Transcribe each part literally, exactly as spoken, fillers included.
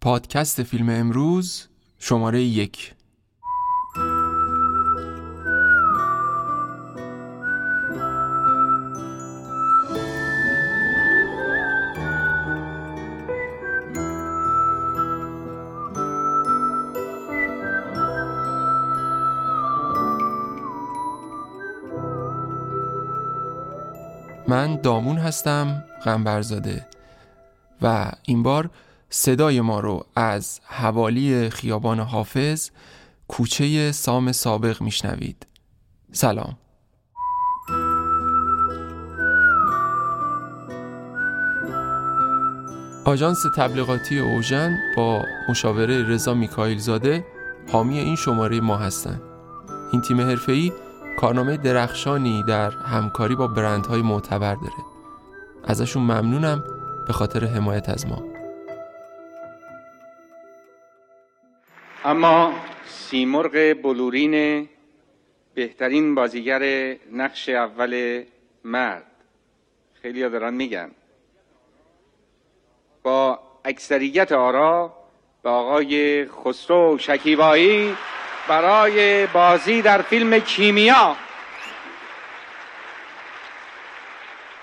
پادکست فیلم امروز شماره یک. من دامون هستم قنبرزاده و این بار صدای ما رو از حوالی خیابان حافظ کوچه سام سابق میشنوید. سلام. آژانس تبلیغاتی اوژن با مشاوره رضا میکایل زاده حامی این شماره ما هستند. این تیم حرفه‌ای کارنامه درخشانی در همکاری با برندهای معتبر داره. ازشون ممنونم به خاطر حمایت از ما. اما سیمرغ بلورین بهترین بازیگر نقش اول مرد، خیلی‌ها دارن میگن، با اکثریت آرا به آقای خسرو شکیبایی برای بازی در فیلم کیمیا.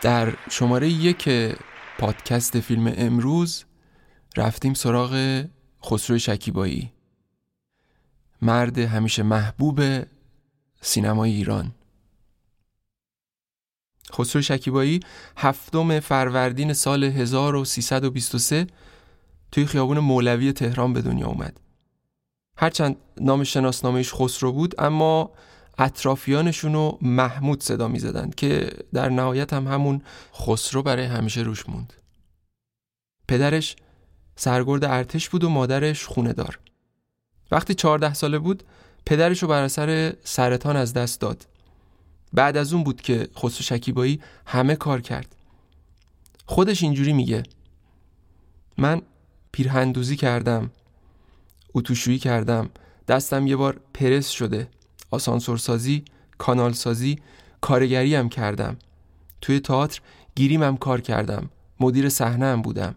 در شماره یک پادکست فیلم امروز رفتیم سراغ خسرو شکیبایی، مرد همیشه محبوب سینمای ایران. خسرو شکیبایی هفتم فروردین سال هزار و سیصد و بیست و سه توی خیابون مولوی تهران به دنیا اومد. هرچند نام شناسنامهش خسرو بود، اما اطرافیانشونو محمود صدا می زدن که در نهایت هم همون خسرو برای همیشه روش موند. پدرش سرگرد ارتش بود و مادرش خونه دار. وقتی چهارده ساله بود پدرشو بر اثر سرطان از دست داد. بعد از اون بود که خسرو شکیبایی همه کار کرد. خودش اینجوری میگه: من پیرهندوزی کردم، اتوشویی کردم، دستم یه بار پرس شده، آسانسورسازی، کانالسازی، کارگری هم کردم، توی تئاتر گیریم هم کار کردم، مدیر صحنه هم بودم.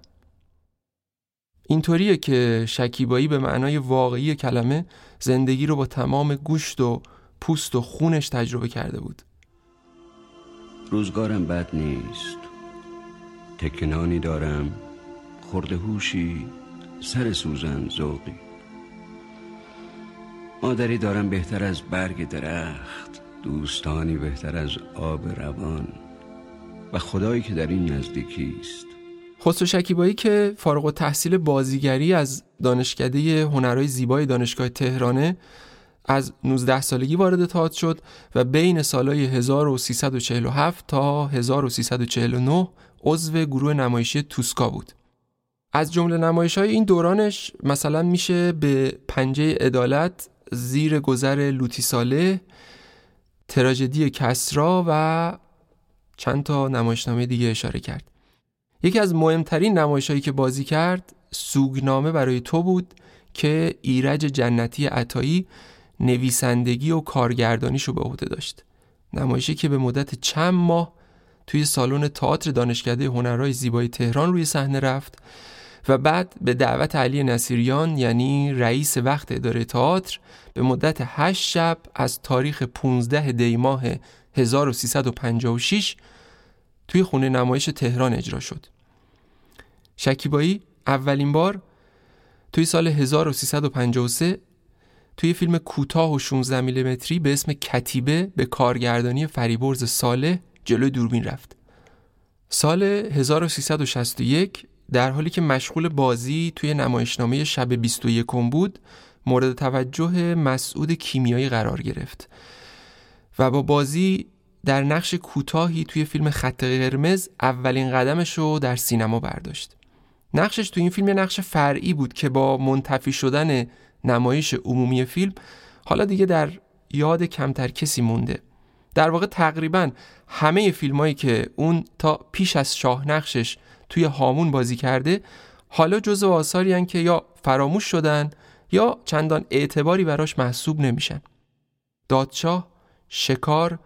اینطوریه که شکیبایی به معنای واقعی کلمه زندگی رو با تمام گوشت و پوست و خونش تجربه کرده بود. روزگارم بد نیست، تکنانی دارم، خرده هوشی، سر سوزن ذوقی، مادری دارم بهتر از برگ درخت، دوستانی بهتر از آب روان و خدایی که در این نزدیکی است. خسرو شکیبایی که فارغ التحصیل بازیگری از دانشکده هنرهای زیبای دانشگاه تهرانه، از نوزده سالگی وارد تئاتر شد و بین سالهای هزار و سیصد و چهل و هفت تا هزار و سیصد و چهل و نه عضو گروه نمایشی توسکا بود. از جمله نمایش‌های این دورانش مثلا میشه به پنجه عدالت، زیر گذر لوتی ساله، تراژدی کسرا و چند تا نمایشنامه دیگه اشاره کرد. یکی از مهمترین نمایش‌هایی که بازی کرد سوگنامه برای تو بود که ایرج جنتی عطایی نویسندگی و کارگردانیشو به عهده داشت. نمایشی که به مدت چند ماه توی سالن تئاتر دانشکده هنرهای زیبای تهران روی صحنه رفت و بعد به دعوت علی نصیریان، یعنی رئیس وقت اداره تئاتر، به مدت هشت شب از تاریخ پانزده دی ماه هزار و سیصد و پنجاه و شش توی خونه نمایش تهران اجرا شد. شکیبایی اولین بار توی سال هزار و سیصد و پنجاه و سه توی فیلم کوتاه و شانزده میلیمتری به اسم کتیبه به کارگردانی فریبورز ساله جلوی دوربین رفت. سال هزار و سیصد و شصت و یک در حالی که مشغول بازی توی نمایشنامه شب بیست و یک بود، مورد توجه مسعود کیمیایی قرار گرفت و با بازی در نقش کوتاهی توی فیلم خط قرمز اولین قدمش رو در سینما برداشت. نقشش توی این فیلم یه نقش فرعی بود که با منتفی شدن نمایش عمومی فیلم حالا دیگه در یاد کمتر کسی مونده. در واقع تقریباً همه فیلمایی که اون تا پیش از شاهنقشش توی هامون بازی کرده حالا جزو آثاری هن که یا فراموش شدن یا چندان اعتباری براش محسوب نمیشن. دادشاه، شکار،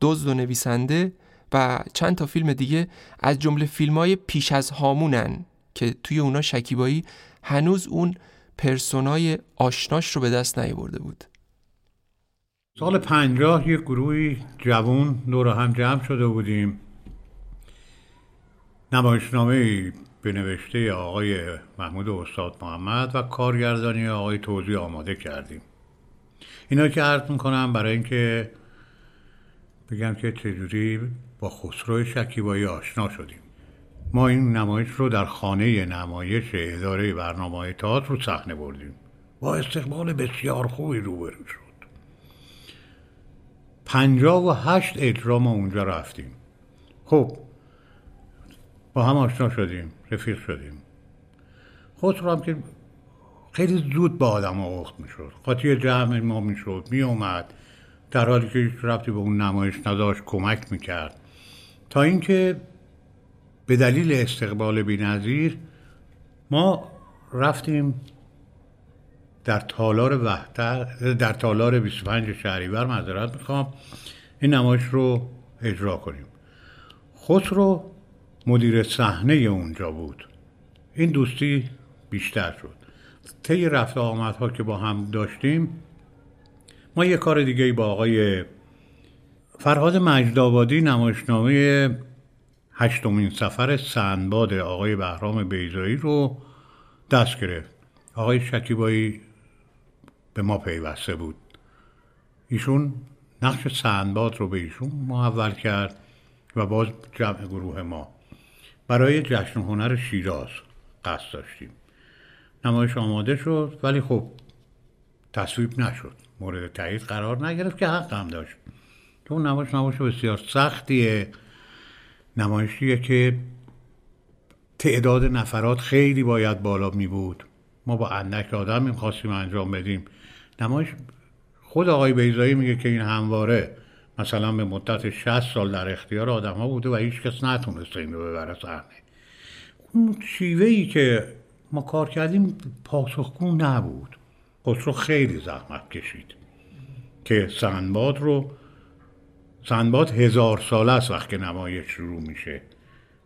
دزد و نویسنده و چند تا فیلم دیگه از جمله فیلمای پیش از هامونن که توی اونا شکیبایی هنوز اون پرسونای آشناش رو به دست نیاورده بود. سال پنجاه یک گروهی جوان دور هم جمع شده بودیم. نمایشنامه‌ای به نوشته آقای محمود استاد محمد و کارگردانی آقای توزیع آماده کردیم. اینا که عرض میکنم برای اینکه بگم که چجوری با خسرو شکیبایی آشنا شدیم. ما این نمایش رو در خانه نمایش اداره برنامه‌های تئاتر رو صحنه بردیم. با استقبال بسیار خوبی روبرو شد. پنجاه و هشت اجرا ما اونجا رفتیم. خب با هم آشنا شدیم، رفیق شدیم. خسرو هم که خیلی زود با آدم ها اخت می شد، قاطی جمع ما می شد، می اومد، در حالی که رفتی به اون نمایش نداشت کمک می کرد، تا اینکه به دلیل استقبال بی‌نظیر ما رفتیم در تالار وحدت، در تالار بیست و پنج شهریور، معذرت می خواهم، این نمایش رو اجرا کنیم. خسرو مدیر صحنه اونجا بود. این دوستی بیشتر شد. طی رفت و آمدها که با هم داشتیم، ما یه کار دیگه با آقای فرهاد مجدآبادی نمایشنامه هشتمین سفر سندباد آقای بهرام بیزایی رو دست گرفت. آقای شکیبایی به ما پیوسته بود. ایشون نقش سندباد رو به ایشون محول کرد و باز جمع گروه ما برای جشن هنر شیراز قصد داشتیم. نمایش آماده شد ولی خب تصویب نشد، مورد تایید قرار نگرفت که حق هم داشت. اون نمایش نمایش بسیار سختیه، نمایشیه که تعداد نفرات خیلی باید بالا می بود. ما با اندک آدم می خواستیم انجام بدیم. نمایش خود آقای بیزایی میگه که این همواره مثلا به مدت شصت سال در اختیار آدم ها بوده و هیچ کس نتونسته این رو ببره صحنه. اون شیوهی که ما کار کردیم پاسخگو نبود. خسرو خیلی زحمت کشید که سندباد رو، سندباد هزار ساله است وقت که نمایش شروع میشه،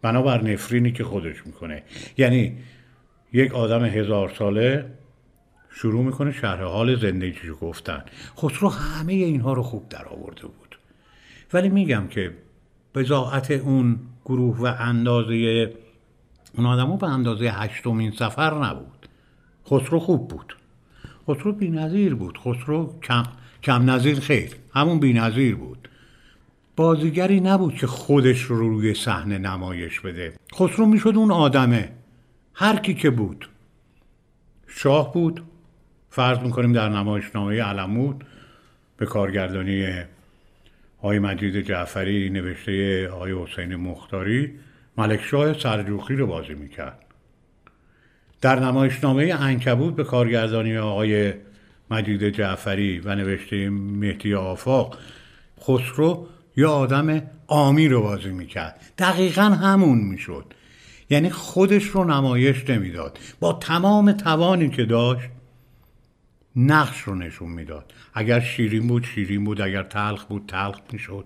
بنابر نفرینی که خودش میکنه. یعنی یک آدم هزار ساله شروع میکنه شرح حال زندگیش رو گفتن. خسرو همه اینها رو خوب در آورده بود، ولی میگم که بضاعت اون گروه و اندازه اون آدمو به اندازه هشتمین سفر نبود. خسرو خوب بود، خسرو بی‌نظیر بود، خسرو کم کم نظیر خیر، همون بی‌نظیر بود. بازیگری نبود که خودش رو روی صحنه نمایش بده. خسرو میشد اون آدمه، هر کی که بود. شاه بود، فرض میکنیم در نمایشنامه علمود به کارگردانی آقای مجید جعفری نوشته آقای حسین مختاری، ملک شاه سرجوخی رو بازی میکرد. در نمایشنامه عنکبوت به کارگردانی آقای مجید جعفری و نوشته مهدی آفاق، خسرو یا آدم عامی رو بازی میکرد. دقیقا همون میشد. یعنی خودش رو نمایش نمیداد، با تمام توانی که داشت نقش رو نشون میداد. اگر شیرین بود شیرین بود، اگر تلخ بود تلخ میشد.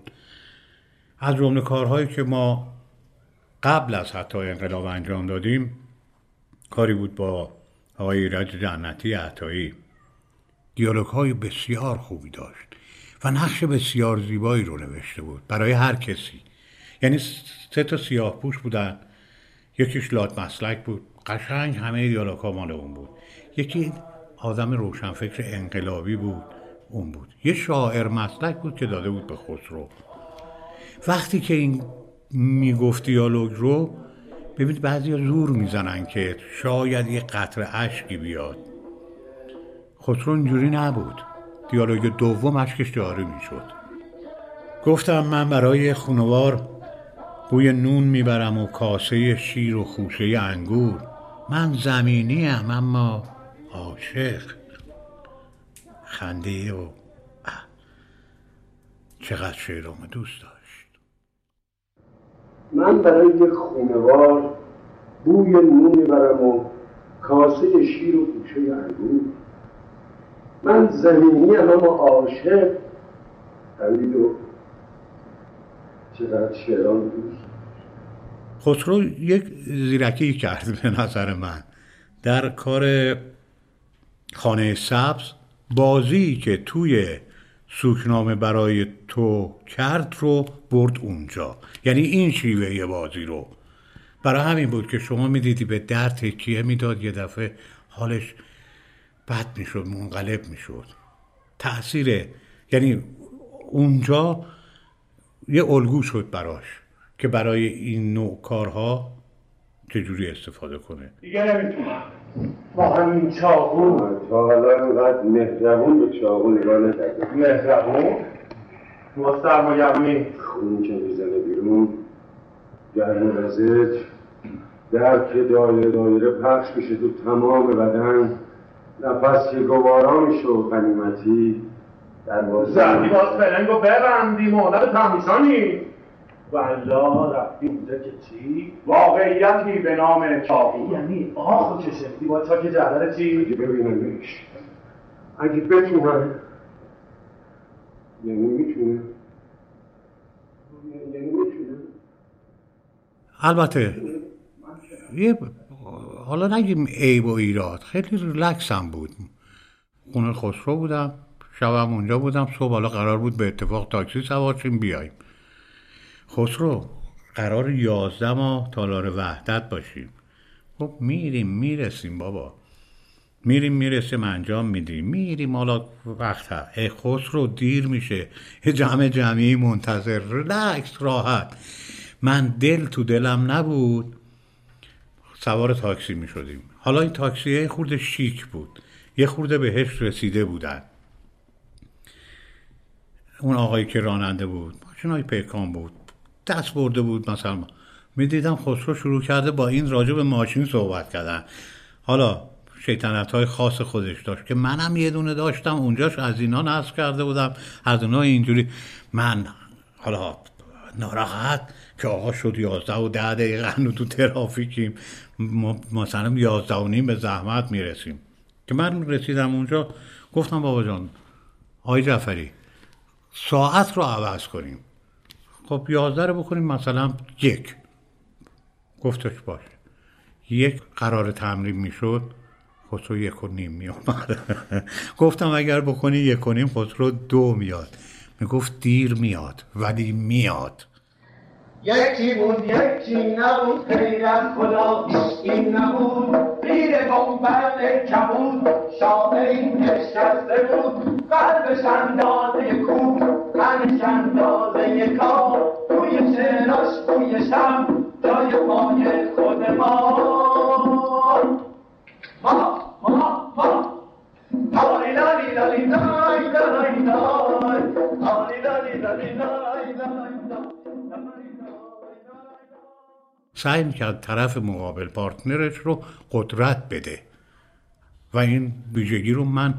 از جمله کارهایی که ما قبل از حتی انقلاب انجام دادیم، کاری بود با آقای ایرج جنتی عطایی. دیالوگ های بسیار خوبی داشت و نقش بسیار زیبایی رو نوشته بود برای هر کسی. یعنی سه تا سیاه پوش بودن، یکیش لات مسلک بود، قشنگ همه دیالوگ ها مال اون بود. یکی آدم روشنفکر انقلابی بود، اون بود. یه شاعر مسلک بود که داده بود به خسرو. وقتی که این میگفت دیالوگ رو، ببینید بعضی ها زور میزنن که شاید یه قطره اشکی بیاد. خسرو اینجوری نبود. دیالوگ دوم اشکش جاری میشد. گفتم من برای خونوار بوی نون میبرم و کاسه شیر و خوشه انگور. من زمینیم اما عاشق. خنده و چقدر شعرام دوست داشت. من برای یک خونوار بوی نون میبرم و کاسه شیر و خوشه انگور. من زمینی اما عاشق. حمید و چقدر شعران دوست. خسرو یک زیرکی کرد به نظر من در کار خانه سبز بازی که توی سوکنامه برای تو کرد رو برد اونجا، یعنی این شیوه بازی رو. برای همین بود که شما میدیدی به در تکیه میداد، یه دفعه حالش بد میشد، منقلب میشد. تأثیر، یعنی اونجا یه الگو شد براش که برای این نوع کارها چجوری استفاده کنه. دیگه نمیتونم با همین چاقو تا حالا اینقدر مهربون به چاقو نگاه نکرده. مهربون؟ ما سرمایمی خونی که میزنه بیرون گرم رزج در که دایره دایره پخش میشه تو تمام بدن، نفس که گوارا میشه و قنیمتی دروازه زنی باز فرنگ رو ببندیم و حالا به تمیسانی والا رفتی اونجا که چی؟ واقعیتی به نام چاقو، یعنی آخو چه شکلی با چاک جهدر چی؟ اگه ببینمش، اگه بتونم، یعنی میتونم یعنی میتونم البته یه حالا نگیم عیب و ایراد، خیلی ریلکسم بود. خونه خسرو بودم، شبم اونجا بودم، صبح حالا قرار بود به اتفاق تاکسی سوار شیم بیاییم. خسرو قرار یازده ماه تالار وحدت باشیم. خب میریم میرسیم بابا، میریم میرسیم انجام میدیم، میریم حالا وقتها. ای خسرو دیر میشه، جمع جمعی منتظر، ریلکس راحت. من دل تو دلم نبود، سوار تاکسی میشدیم. حالا این تاکسیه خورده شیک بود، یه خورده بهش رسیده بودن. اون آقایی که راننده بود ماشینای پیکان بود، دست برده بود مثلا. می دیدم خسرو شروع کرده با این راجع به ماشین صحبت کردن. حالا شیطنت‌های خاص خودش داشت که منم یه دونه داشتم اونجاش، از اینا نصب کرده بودم، از اونها اینجوری. من حالا ناراحت که آقا شد یازده و ده دقیقه تو ترافیکیم، ما مثلا یازده و نیم به زحمت میرسیم. که من رسیدم اونجا گفتم بابا جان، آقای جعفری ساعت رو عوض کنیم، خب یازده رو بکنیم مثلا یک. گفتش باشه. یک قرار تمرین میشد، خسرو یک و نیم میامد. گفتم اگر بکنی یک و نیم خسرو دو میاد. میگفت دیر میاد ولی میاد. یکی بود یکی نبود، پیرم خدا این نبود، پیر گنبر کبود، شاقه این نشسته بود، قلبش اندازه کو، قلبش اندازه کار، توی شعرش توی شم، جای پای خود ما ما ما ما آلی لالی لالی لای لای لای آلی لالی لالی لای لای. سعی میکرد طرف مقابل پارتنرش رو قدرت بده و این ویژگی رو من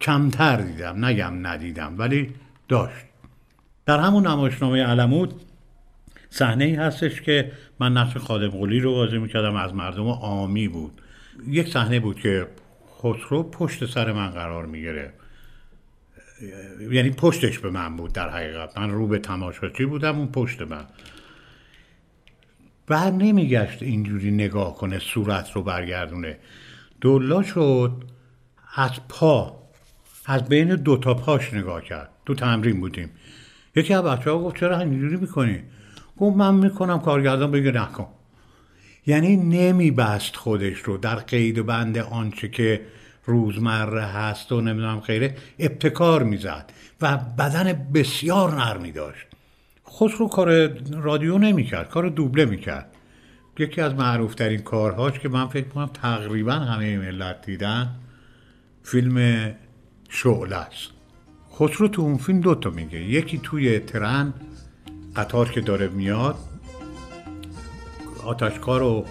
کمتر دیدم، نگم ندیدم ولی داشت. در همون نمایشنامه علمود صحنه‌ای هستش که من نقش خادم قلی رو بازی میکردم، از مردم عامی بود. یک صحنه بود که خسرو پشت سر من قرار میگیره، یعنی پشتش به من بود. در حقیقت من رو به تماشاچی بودم، اون پشت من. بر نمیگشت اینجوری نگاه کنه، صورت رو برگردونه. دولا شد، از پا، از بین دوتا پاش نگاه کرد. تو تمرین بودیم، یکی از بچه‌ها گفت چرا اینجوری میکنی؟ گفت من میکنم، کارگردان بگه نکن. یعنی نمیبست خودش رو در قید بند آنچه که روزمره هست و نمیدونم خیره ابتکار میزد و بدن بسیار نرمی داشت. خسرو کار رادیو نمیکرد، کار دوبله میکرد. یکی از معروفترین کارهاش که من فکر کنم تقریبا همه ملت دیدن، فیلم شعله است. خسرو تو اون فیلم دوتا میگه، یکی توی ترن قطار که داره میاد، آتشکار و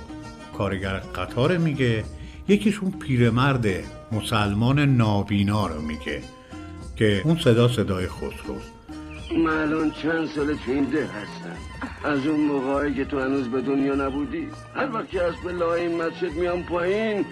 کارگر قطار میگه، یکیشون پیرمرد مسلمان نابینا رو میگه که اون صدا صدای خسروست. من الان چند ساله تو این ده هستم، از اون موقعی که تو هنوز به دنیا نبودی. هر وقت که از پله های مسجد میام پایین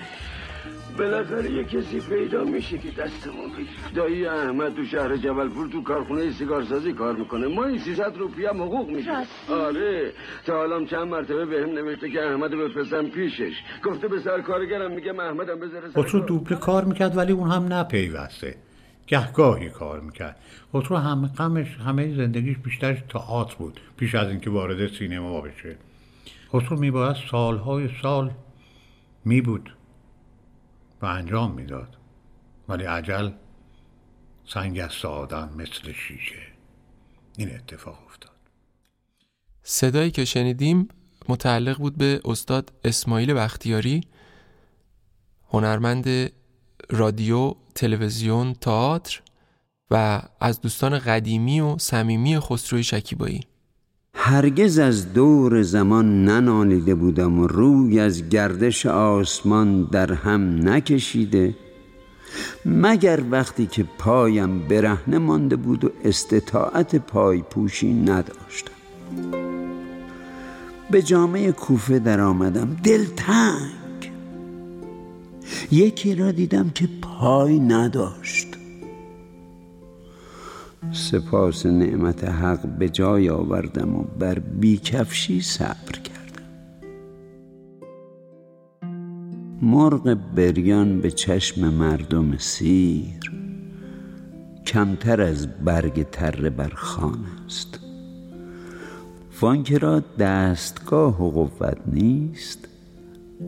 بالاخره یه کسی پیدا میشه که دستمون بگیره. دایی احمد تو شهر جبلپور تو کارخونه سیگارسازی کار میکنه. ما این سیصد روپیه هم حقوق میشه. آره تا حالا چند مرتبه بهم نوشته که احمد رو بفرستم پیشش. گفته به سرکارگرم میگم احمدم بذاره سر. خسرو دوبله کار میکرد ولی اون هم نپیوسته. گهگاهی کار میکرد. خسرو همه غمش همه زندگیش بیشترش تئاتر بود پیش از اینکه وارد سینما بشه. خسرو میباید سالهای سال می بود و انجام میداد، ولی عجل سنگ است آدم مثل شیشه. این اتفاق افتاد. صدایی که شنیدیم متعلق بود به استاد اسماعیل بختیاری، هنرمند رادیو، تلویزیون، تئاتر و از دوستان قدیمی و صمیمی خسرو شکیبایی. هرگز از دور زمان ننالیده بودم و روی از گردش آسمان در هم نکشیده، مگر وقتی که پایم برهنه مانده بود و استطاعت پای پوشی نداشتم. به جامعه کوفه در آمدم دلتنگ، یکی را دیدم که پای نداشت. سپاس نعمت حق به جای آوردم و بر بیکفشی صبر کردم. مرغ بریان به چشم مردم سیر کمتر از برگ تره برخان است. وانکه را دستگاه و قوت نیست،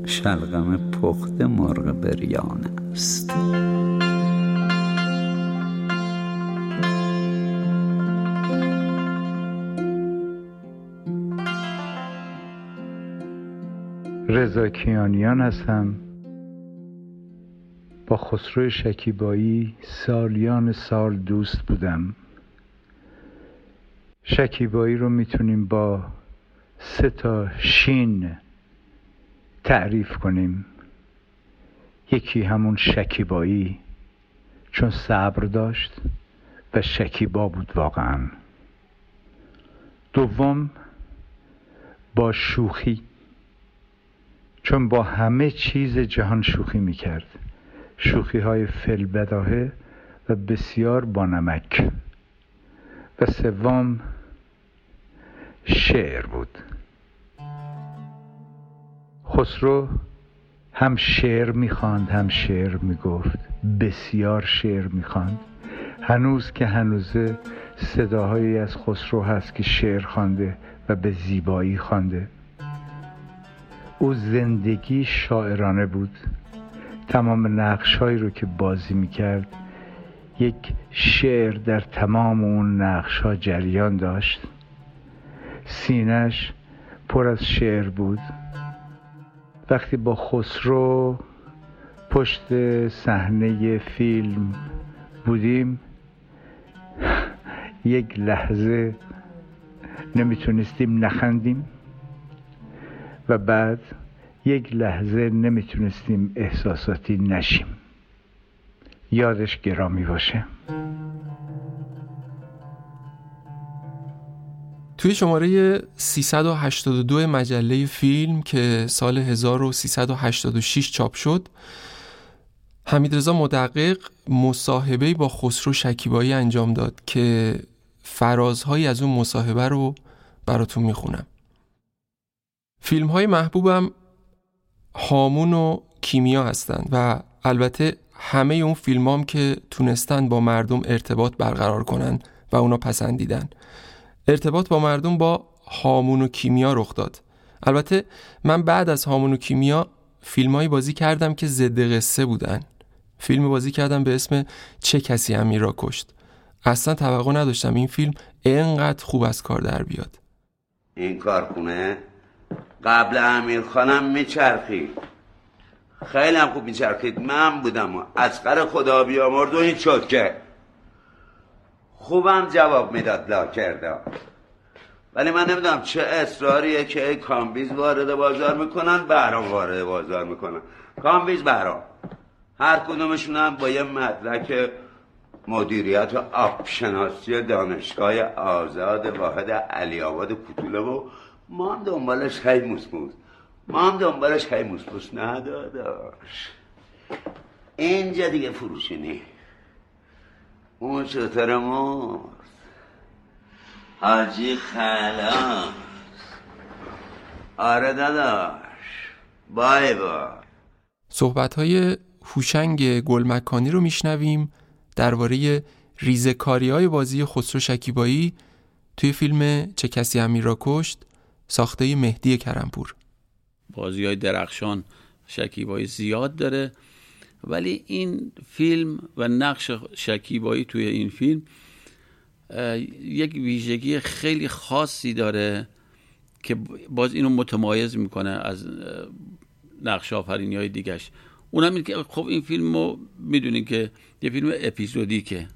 شلغم پخت مرغ بریان است. رضا کیانیان هستم. با خسرو شکیبایی سالیان سال دوست بودم. شکیبایی رو میتونیم با سه تا شین تعریف کنیم. یکی همون شکیبایی، چون صبر داشت و شکیبا بود واقعا. دوم، با شوخی، چون با همه چیز جهان شوخی میکرد، شوخی های فی‌البداهه و بسیار با نمک. و سوم، شعر بود. خسرو هم شعر میخواند هم شعر میگفت، بسیار شعر میخواند. هنوز که هنوزه صداهایی از خسرو هست که شعر خوانده و به زیبایی خوانده. او زندگی شاعرانه بود. تمام نقش‌هایی رو که بازی می‌کرد، یک شعر در تمام اون نقش‌ها جریان داشت. سینه‌اش پر از شعر بود. وقتی با خسرو پشت صحنه فیلم بودیم، یک لحظه نمیتونستیم نخندیم و بعد یک لحظه نمیتونستیم احساساتی نشیم. یادش گرامی باشه. توی شماره سیصد و هشتاد و دو مجله فیلم که سال هزار و سیصد و هشتاد و شش چاپ شد، حمیدرضا مدقق مصاحبه‌ای با خسرو شکیبایی انجام داد که فرازهایی از اون مصاحبه رو براتون میخونم. فیلم های محبوبم هامون و کیمیا هستند و البته همه اون فیلم هم که تونستن با مردم ارتباط برقرار کنن و اونا پسندیدن. ارتباط با مردم با هامون و کیمیا رخ داد. البته من بعد از هامون و کیمیا فیلم هایی بازی کردم که ضد قصه بودن. فیلم بازی کردم به اسم چه کسی امیر را کشت. اصلا توقع نداشتم این فیلم اینقدر خوب از کار در بیاد. این کارخونه قبل امیرخانم میچرخید، خیلی هم خوب میچرخید. من بودم و اصغر خدا بیامرد و این چکه خوبم جواب میداد لاکرده. ولی من نمیدونم چه اصراریه که کامبیز وارد بازار میکنن، بهرام وارد بازار میکنن. کامبیز، بهرام، هر کدومشون هم با یه مدرک مدیریت و آبشناسی دانشگاه آزاد واحد علی آباد کوتوله و ما هم دنبالش هی موس موس ما هم دنبالش هی موس موس نداداش. اینجا دیگه فروشینی، اون چطور مرد حاجی خلاص. آره داداش بای با. صحبت‌های هوشنگ گلمکانی رو میشنویم درباره ریزه‌کاری‌های بازی خسرو شکیبایی توی فیلم چه کسی امیر را کشت ساخته مهدی کرمپور. بازی‌های درخشان شکیبایی زیاد داره، ولی این فیلم و نقش شکیبایی توی این فیلم یک ویژگی خیلی خاصی داره که باز اینو متمایز میکنه از نقش آفرینی‌های دیگه‌ش. اونم این که خب این فیلمو میدونین که یه فیلم اپیزودیکه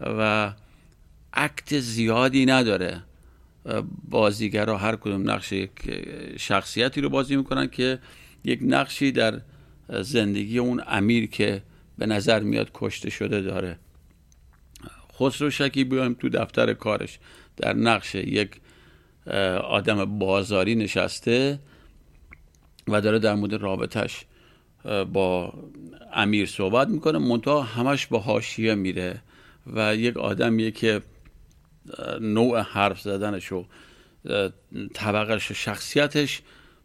و اکت زیادی نداره. بازیگرها هر کدوم نقش یک شخصیتی رو بازی میکنن که یک نقشی در زندگی اون امیر که به نظر میاد کشته شده داره. خسرو شکیبایی هم تو دفتر کارش در نقش یک آدم بازاری نشسته و داره در مورد رابطش با امیر صحبت میکنه، منتها همش با حاشیه میره و یک آدمیه که نوع حرف زدنش و طبقش و شخصیتش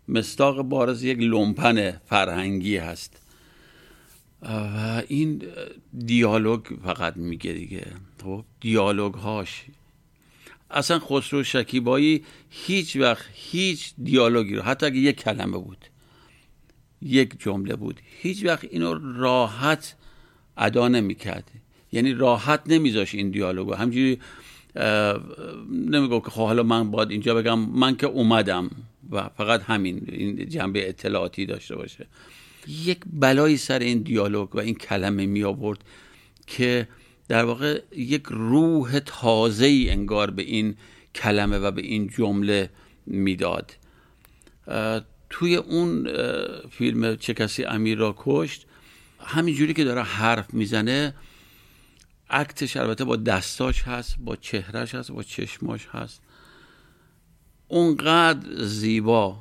مصداق بارز یک لومپن فرهنگی هست و این دیالوگ فقط میگه دیگه. خب دیالوگ هاش اصلا خسرو شکیبایی هیچ وقت هیچ دیالوگی رو حتی اگه یک کلمه بود یک جمله بود هیچ وقت اینو راحت ادا نمیکرد، یعنی راحت نمیذاش این دیالوگو همینجوری نمیگو که خب حالا من باید اینجا بگم من که اومدم و فقط همین این جنبه اطلاعاتی داشته باشه. یک بلایی سر این دیالوگ و این کلمه می آورد که در واقع یک روح تازه‌ای انگار به این کلمه و به این جمله میداد. توی اون فیلم چه کسی امیر را کشت همینجوری که داره حرف میزنه اکتش البته با دستاش هست، با چهرهش هست، با چشماش هست، اونقدر زیبا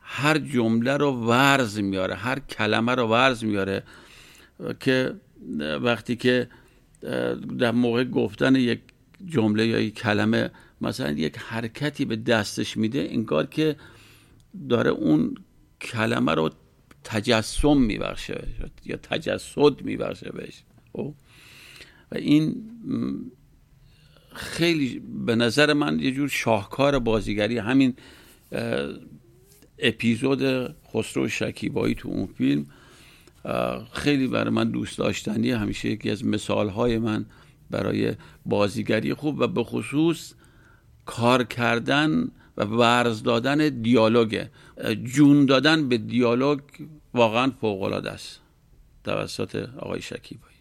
هر جمله رو ورز میاره، هر کلمه رو ورز میاره که وقتی که در موقع گفتن یک جمله یا یک کلمه مثلا یک حرکتی به دستش میده انگار که داره اون کلمه رو تجسم میبخشه یا تجسد میبخشه بهش و این خیلی به نظر من یه جور شاهکار بازیگری همین اپیزود خسرو شکیبایی تو اون فیلم خیلی برای من دوست داشتنی، همیشه یکی از مثالهای من برای بازیگری خوب و به خصوص کار کردن و ورز دادن دیالوگه. جون دادن به دیالوگ واقعا فوق‌العاده است توسط آقای شکیبایی.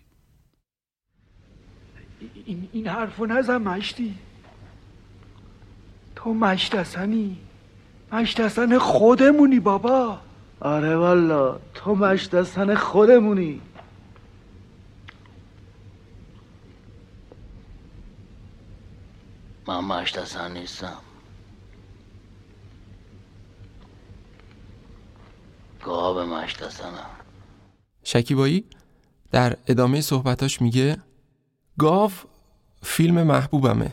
این, این حرفو نزن مشتی، تو مشت حسنی، مشت حسن خودمونی بابا. آره والا تو مشت حسن خودمونی. من مشت حسن نیستم، گاب مشت حسنم. شکیبایی در ادامه صحبتاش میگه گاو فیلم محبوبمه،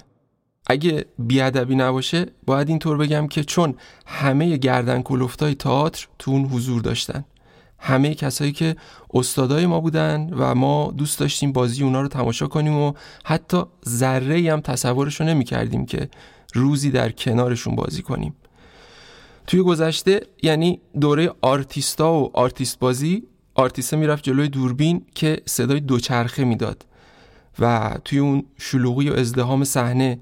اگه بیادبی نباشه باید اینطور بگم که چون همه گردن کلفتای تئاتر تو اون حضور داشتن، همه کسایی که استادای ما بودن و ما دوست داشتیم بازی اونا رو تماشا کنیم و حتی ذره‌ای هم تصورشو نمی کردیم که روزی در کنارشون بازی کنیم. توی گذشته یعنی دوره آرتیستا و آرتیست بازی، آرتیسته می رفت جلوی دوربین که صدای دوچرخه می داد و توی اون شلوغی و ازدحام صحنه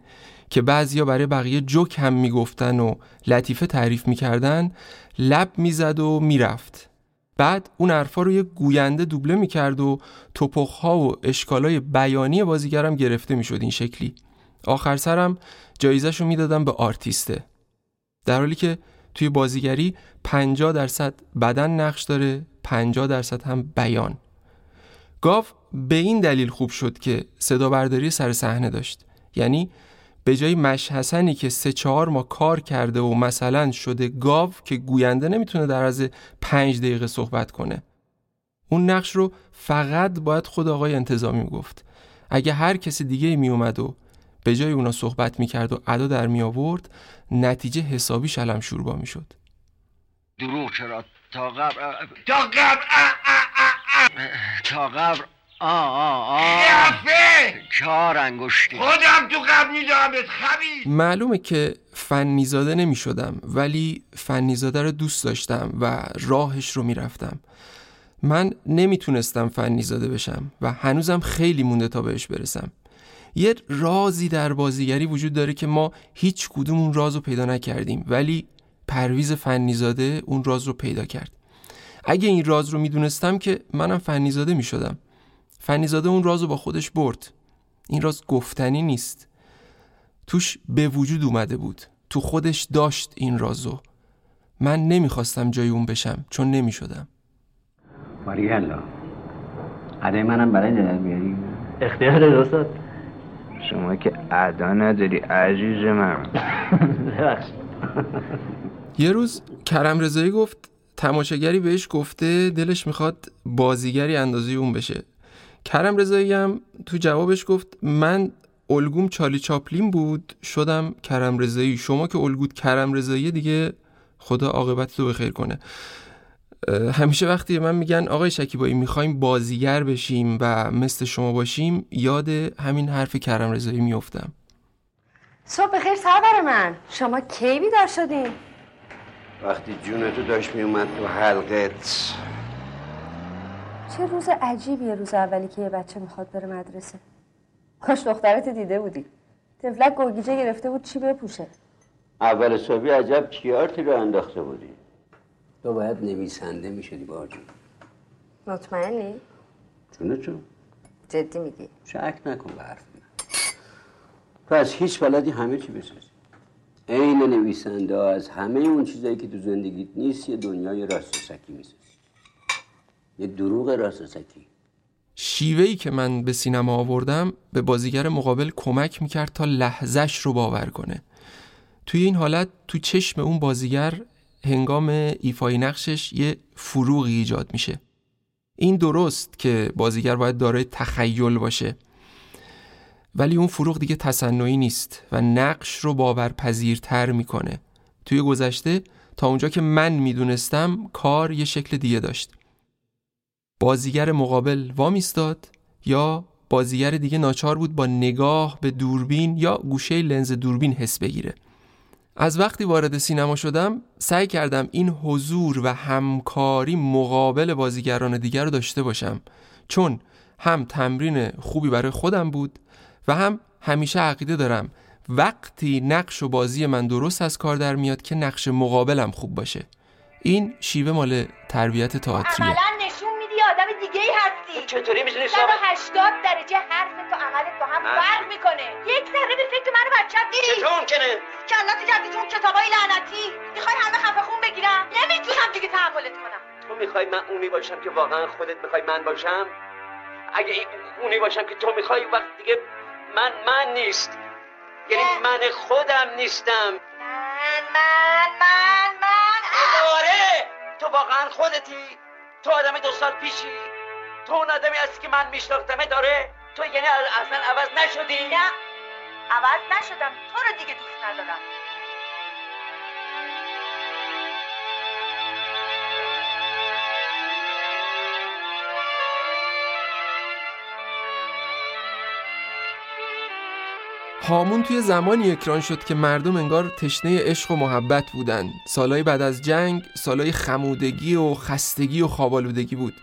که بعضیا برای بقیه جوک هم میگفتن و لطیفه تعریف میکردن لب میزد و میرفت. بعد اون حرفا رو یه گوینده دوبله میکرد و توپخ‌ها و اشکالای بیانی بازیگرم گرفته میشد این شکلی. آخر سرم جایزه‌شو میدادن به آرتیسته. در حالی که توی بازیگری پنجاه درصد بدن نقش داره، پنجاه درصد هم بیان. گاو به این دلیل خوب شد که صدا برداری سر صحنه داشت، یعنی به جای مش حسنی که سه چهار ما کار کرده و مثلا شده گاو که گوینده نمیتونه در از پنج دقیقه صحبت کنه، اون نقش رو فقط باید خود آقای انتظامی گفت. اگه هر کسی دیگه می اومد و به جای اونا صحبت می کرد و ادا در می آورد، نتیجه حسابی شلم شوربا می شد. دروغ چرا؟ تا قبر تا قبر تا قبر یفه چهار انگشتی خودم تو قبر می دارم بهت خبیث. معلومه که فنیزاده نمی شدم، ولی فنیزاده رو دوست داشتم و راهش رو می رفتم. من نمیتونستم فنیزاده بشم و هنوزم خیلی مونده تا بهش برسم. یه رازی در بازیگری وجود داره که ما هیچ کدوم اون راز رو پیدا نکردیم، ولی پرویز فنیزاده اون راز رو پیدا کرد. اگه این راز رو میدونستم که منم فنیزاده میشدم. فنیزاده اون راز رو با خودش برد. این راز گفتنی نیست، توش به وجود اومده بود، تو خودش داشت این راز رو. من نمیخواستم جای اون بشم چون نمیشدم. ماریالا عده منم برای دلت بیاری؟ اختیار دوستات. شما که عدا نداری عزیز من. یه روز کرم رضایی گفت تماشاگری بهش گفته دلش میخواد بازیگری اندازه اون بشه. کرم رضایی هم تو جوابش گفت من الگوم چارلی چاپلین بود شدم کرم رضایی، شما که الگوت کرم رضایی دیگه خدا عاقبت تو بخیر کنه. همیشه وقتی من میگن آقای شکیبایی میخوایم بازیگر بشیم و مثل شما باشیم، یاد همین حرف کرم رضایی میافتم. صبح بخیر سرور من، شما کی بیدار شدین؟ وقتی جونتو داشت میومد تو حلقت. چه روز عجیبیه روز اولی که یه بچه میخواد بره مدرسه. کاش دخترت دیده بودی، طفلک گرگیجه گرفته بود چی بپوشه. اول صبحی عجب کیارتی رو انداخته بودی. تو باید نویسنده میشدی بار جون. مطمئنی؟ چونه چون؟ جدی میگی؟ شک نکن به حرف من. تو از هیچ بلدی همه چی بسازی. عین نویسنده ها از همه اون چیزایی که تو زندگیت نیست یه دنیای راستسکی میسازی. یه دروغ راستسکی. شیوهی که من به سینما آوردم به بازیگر مقابل کمک میکرد تا لحظهش رو باور کنه. توی این حالت تو چشم اون بازیگر هنگام ایفای نقشش یه فروغی ایجاد میشه. این درست که بازیگر باید دارای تخیل باشه، ولی اون فروغ دیگه تصنعی نیست و نقش رو باورپذیرتر میکنه. توی گذشته تا اونجا که من میدونستم کار یه شکل دیگه داشت. بازیگر مقابل وامیستاد یا بازیگر دیگه ناچار بود با نگاه به دوربین یا گوشه لنز دوربین حس بگیره. از وقتی وارد سینما شدم سعی کردم این حضور و همکاری مقابل بازیگران دیگر رو داشته باشم، چون هم تمرین خوبی برای خودم بود و هم همیشه عقیده دارم وقتی نقش و بازی من درست از کار در میاد که نقش مقابلم خوب باشه. این شیوه مال تربیت تئاتریه. عملا نشون میدی آدم دیگه‌ای هستی. چطوری می‌دونی شما هشتاد درجه حرف تو عملت با هم فرق می‌کنه. یک ذره به فکر منو بچه‌ت چطور ممکنه؟ کلات جدید اون کتابای لعنتی میخوای همه خفه خون بگیرم؟ نمیتونم دیگه تحملت کنم. تو میخوای من اونی باشم که واقعا خودت میخوای من باشم؟ اگه اونی باشم که تو میخوای وقت دیگه من من نیست، یعنی من خودم نیستم. من من من من آره تو واقعا خودتی؟ تو آدم دو سال پیشی؟ تو اون آدمی هستی که من میشناختمه داره؟ تو یعنی اصلا عوض نشدی؟ نه عوض نشدم، تو رو دیگه دوست ندارم. هامون توی زمانی اکران شد که مردم انگار تشنه عشق و محبت بودن. سالهای بعد از جنگ سالهای خمودگی و خستگی و خوابالودگی بود،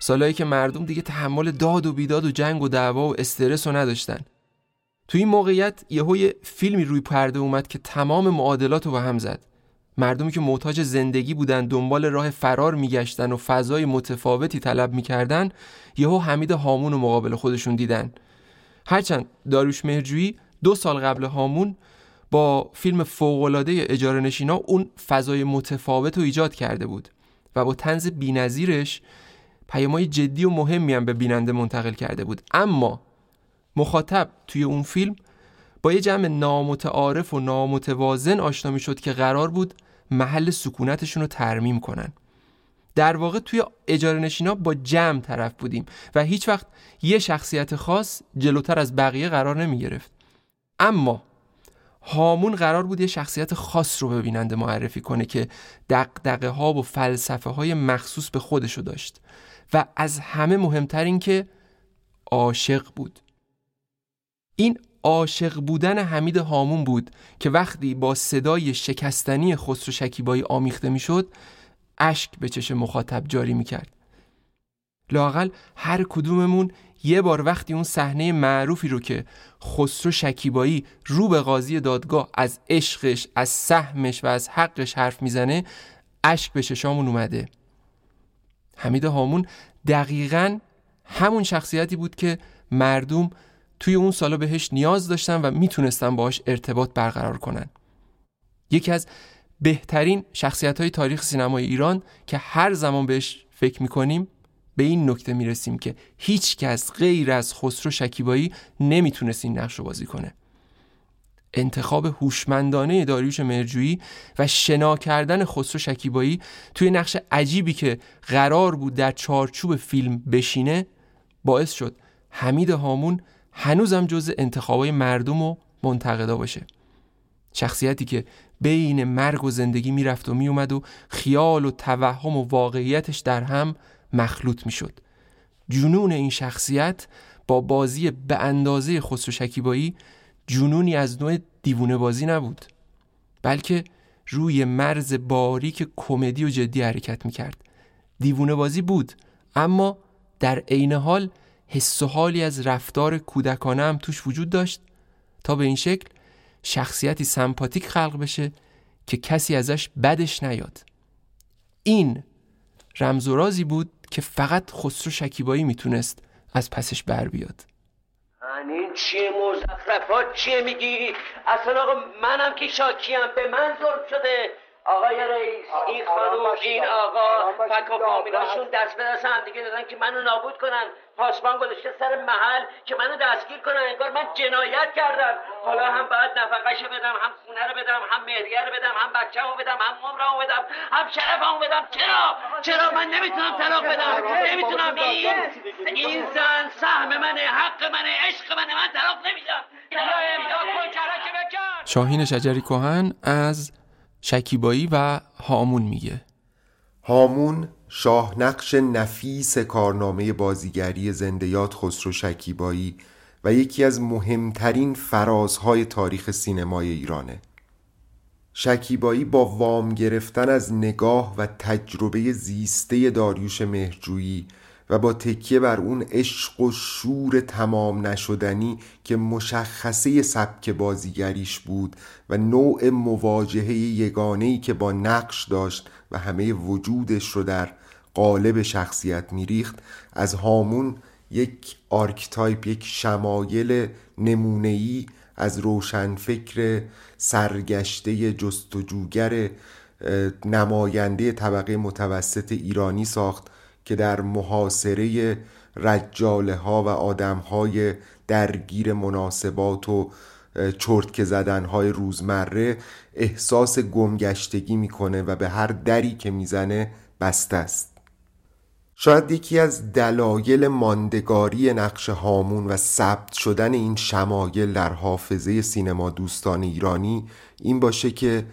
سالهایی که مردم دیگه تحمل داد و بیداد و جنگ و دعوا و استرس رو نداشتن. توی این موقعیت یهو یه فیلمی روی پرده اومد که تمام معادلات رو به هم زد. مردمی که محتاج زندگی بودن، دنبال راه فرار میگشتن و فضای متفاوتی طلب میکردن، یهو حمید هامون رو مقابل خودشون دیدن. هرچند داریوش مهرجویی دو سال قبل هامون با فیلم فوق‌العاده اجاره نشینا اون فضای متفاوت رو ایجاد کرده بود و با طنز بی‌نظیرش پیام‌های جدی و مهمی هم به بیننده منتقل کرده بود، اما مخاطب توی اون فیلم با یه جمع نامتعارف و نامتوازن آشنا می شد که قرار بود محل سکونتشون رو ترمیم کنن. در واقع توی اجاره نشینا با جمع طرف بودیم و هیچ وقت یه شخصیت خاص جلوتر از بقیه قرار نمی گرفت. اما هامون قرار بود یه شخصیت خاص رو به بیننده معرفی کنه که دغدغه ها و فلسفه های مخصوص به خودشو داشت و از همه مهمتر این که عاشق بود. این عاشق بودن حمید هامون بود که وقتی با صدای شکستنی خسرو شکیبایی آمیخته می شد اشک به چشم مخاطب جاری می کرد. لااقل هر کدوممون یه بار وقتی اون صحنه معروفی رو که خسرو شکیبایی رو به قاضی دادگاه از عشقش، از سهمش و از حقش حرف میزنه، اشک به چشامون اومده. حمید هامون دقیقاً همون شخصیتی بود که مردم توی اون سالا بهش نیاز داشتن و میتونستن باهاش ارتباط برقرار کنن. یکی از بهترین شخصیت‌های تاریخ سینمای ایران که هر زمان بهش فکر می‌کنیم به این نکته میرسیم که هیچ کس غیر از خسرو شکیبایی نمیتونست این نقش رو بازی کنه. انتخاب هوشمندانه داریوش مهرجویی و شنا کردن خسرو شکیبایی توی نقش عجیبی که قرار بود در چارچوب فیلم بشینه باعث شد حمید هامون هنوزم جزء انتخابای مردم و منتقدا باشه. شخصیتی که بین مرگ و زندگی میرفت و میومد و خیال و توهم و واقعیتش در هم مخلوط می شد. جنون این شخصیت با بازی به اندازه خسرو شکیبایی جنونی از نوع دیوونه بازی نبود، بلکه روی مرز باریک کمدی و جدی حرکت می کرد. دیوونه بازی بود اما در عین حال حس و حالی از رفتار کودکانه هم توش وجود داشت تا به این شکل شخصیتی سمپاتیک خلق بشه که کسی ازش بدش نیاد. این رمز و رازی بود که فقط خسرو شکیبایی میتونست از پسش بر بیاد. این چیه مزخرفات چیه میگی؟ اصلا آقا منم که شاکیم، به من ظلم شده. آقای رئیس این خانوم این آقا فک و فامیلاشون دست به دست هم دیگه دادن که منو نابود کنن. پاسبان گذاشته سر محل که منو دستگیر کنن، انگار من جنایت کردم. حالا هم باید نفقهشو بدم، هم خونه رو بدم، هم مهریه رو بدم، هم بچه‌مو بدم، هم عمرمو بدم، هم شرفمو بدم. چرا چرا من نمیتونم طلاق بدم؟ نمیتونم. این این زن سهم منه، حق منه، عشق منه، من طلاق نمیدم. شاهین شجری کهن از شکیبایی و هامون میگه. هامون شاه نقش نفیس کارنامه بازیگری زندیات خسرو شکیبایی و یکی از مهمترین فرازهای تاریخ سینمای ایرانه. شکیبایی با وام گرفتن از نگاه و تجربه زیسته داریوش مهرجویی و با تکیه بر اون عشق و شور تمام نشدنی که مشخصه سبک بازیگریش بود و نوع مواجهه یگانه‌ای که با نقش داشت و همه وجودش رو در قالب شخصیت میریخت، از هامون یک آرکتایپ، یک شمایل نمونه‌ای از روشنفکر سرگشته جستجوگر نماینده طبقه متوسط ایرانی ساخت که در محاصره رجاله ها و آدم های درگیر مناسبات و چرتکه زدن های روزمره احساس گمگشتگی میکنه و به هر دری که میزنه بسته است. شاید یکی از دلایل ماندگاری نقش هامون و ثبت شدن این شمایل در حافظه سینما دوستان ایرانی این باشه که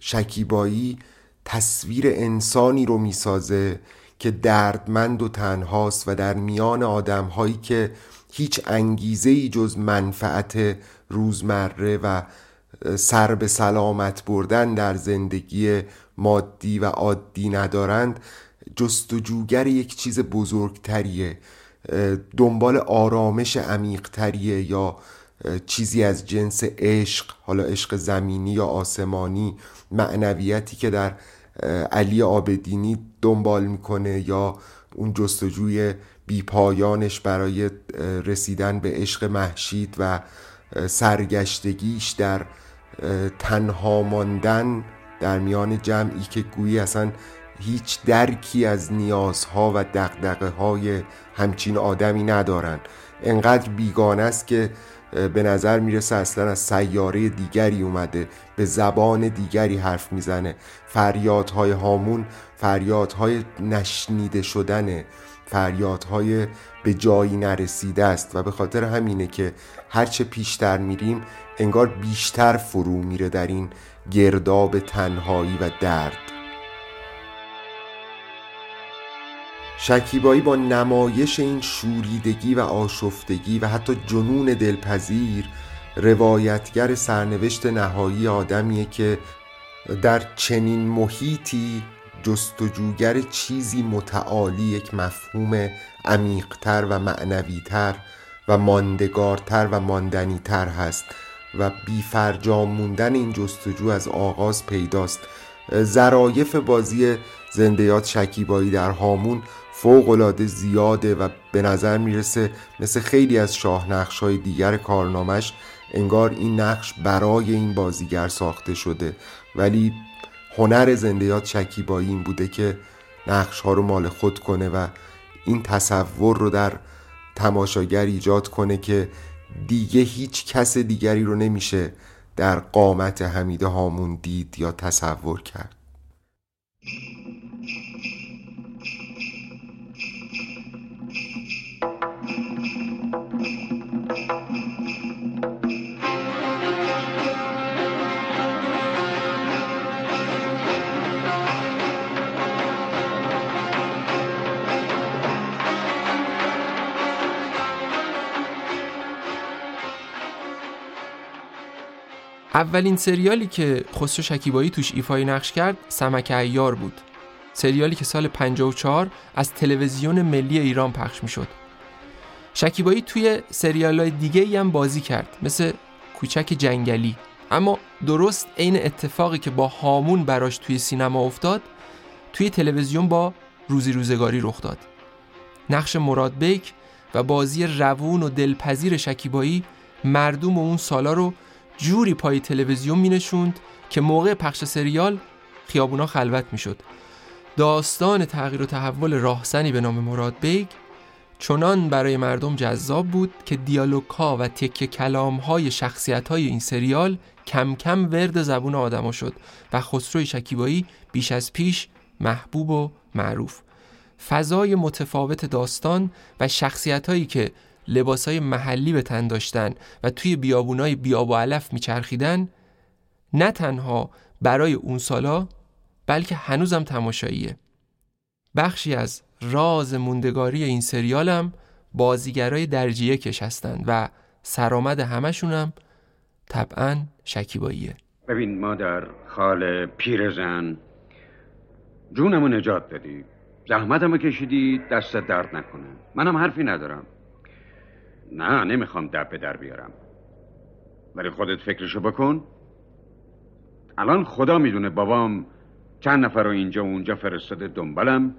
شکیبایی تصویر انسانی رو میسازه که دردمند و تنهاست و در میان آدم‌هایی که هیچ انگیزه‌ای جز منفعت روزمره و سر به سلامت بردن در زندگی مادی و عادی ندارند، جستجوگر یک چیز بزرگتریه، دنبال آرامش عمیق‌تریه یا چیزی از جنس عشق، حالا عشق زمینی یا آسمانی، معنویتی که در علی عابدینی دنبال میکنه یا اون جستجوی بیپایانش برای رسیدن به عشق محشید و سرگشتگیش در تنها ماندن در میان جمعی که گویی اصلا هیچ درکی از نیازها و دغدغه‌های همچین آدمی ندارن. انقدر بیگانه است که به نظر میرسه اصلا از سیاره دیگری اومده، به زبان دیگری حرف میزنه. فریادهای هامون فریادهای نشنیده شدنه، فریادهای به جایی نرسیده است و به خاطر همینه که هرچه پیشتر میریم انگار بیشتر فرو میره در این گرداب تنهایی و درد. شکیبایی با نمایش این شوریدگی و آشفتگی و حتی جنون دلپذیر روایتگر سرنوشت نهایی آدمیه که در چنین محیطی جستجوگر چیزی متعالی، یک مفهوم عمیق‌تر و معنوی‌تر و ماندگارتر و ماندنی‌تر هست و بی‌فرجام موندن این جستجو از آغاز پیداست. ظرایف بازی زندیات شکیبایی در هامون فوق‌العاده زیاده و به نظر میرسه مثل خیلی از شاهنقش‌های دیگر کارنامش انگار این نقش برای این بازیگر ساخته شده، ولی هنر زندیات شکیبایی این بوده که نقش‌ها رو مال خود کنه و این تصور رو در تماشاگر ایجاد کنه که دیگه هیچ کس دیگری رو نمیشه در قامت حمید هامون دید یا تصور کرد. اولین سریالی که خسرو شکیبایی توش ایفای نقش کرد سمک عیار بود. سریالی که سال پنجاه و چهار از تلویزیون ملی ایران پخش می شد. شکیبایی توی سریال‌های دیگه‌ای هم بازی کرد، مثل کوچک جنگلی. اما درست عین اتفاقی که با هامون براش توی سینما افتاد، توی تلویزیون با روزی روزگاری رخ داد. نقش مراد بیک و بازی روون و دلپذیر شکیبایی مردم اون سالا رو جوری پای تلویزیون می نشوند که موقع پخش سریال خیابونا خلوت می شد. داستان تغییر و تحول راهزنی به نام مراد بیگ چنان برای مردم جذاب بود که دیالوگ‌ها و تکه کلام‌های شخصیت‌های این سریال کم کم ورد زبون آدم‌ها شد و خسرو شکیبایی بیش از پیش محبوب و معروف. فضای متفاوت داستان و شخصیت‌هایی که لباسای محلی به تن داشتن و توی بیابونای بیاب و علف میچرخیدن نه تنها برای اون سالا بلکه هنوزم تماشاییه. بخشی از راز موندگاری این سریالم بازیگرای درجه یکش هستن و سرآمد همشونم طبعاً شکیباییه. ببین مادر، خاله، پیرزن، جونمو نجات دادی، زحمتمو کشیدی، دست درد نکنه. منم حرفی ندارم، نه نمیخوام دب به در بیارم، ولی خودت فکرشو بکن. الان خدا میدونه بابام چند نفر رو اینجا و اونجا فرستاده دنبالم،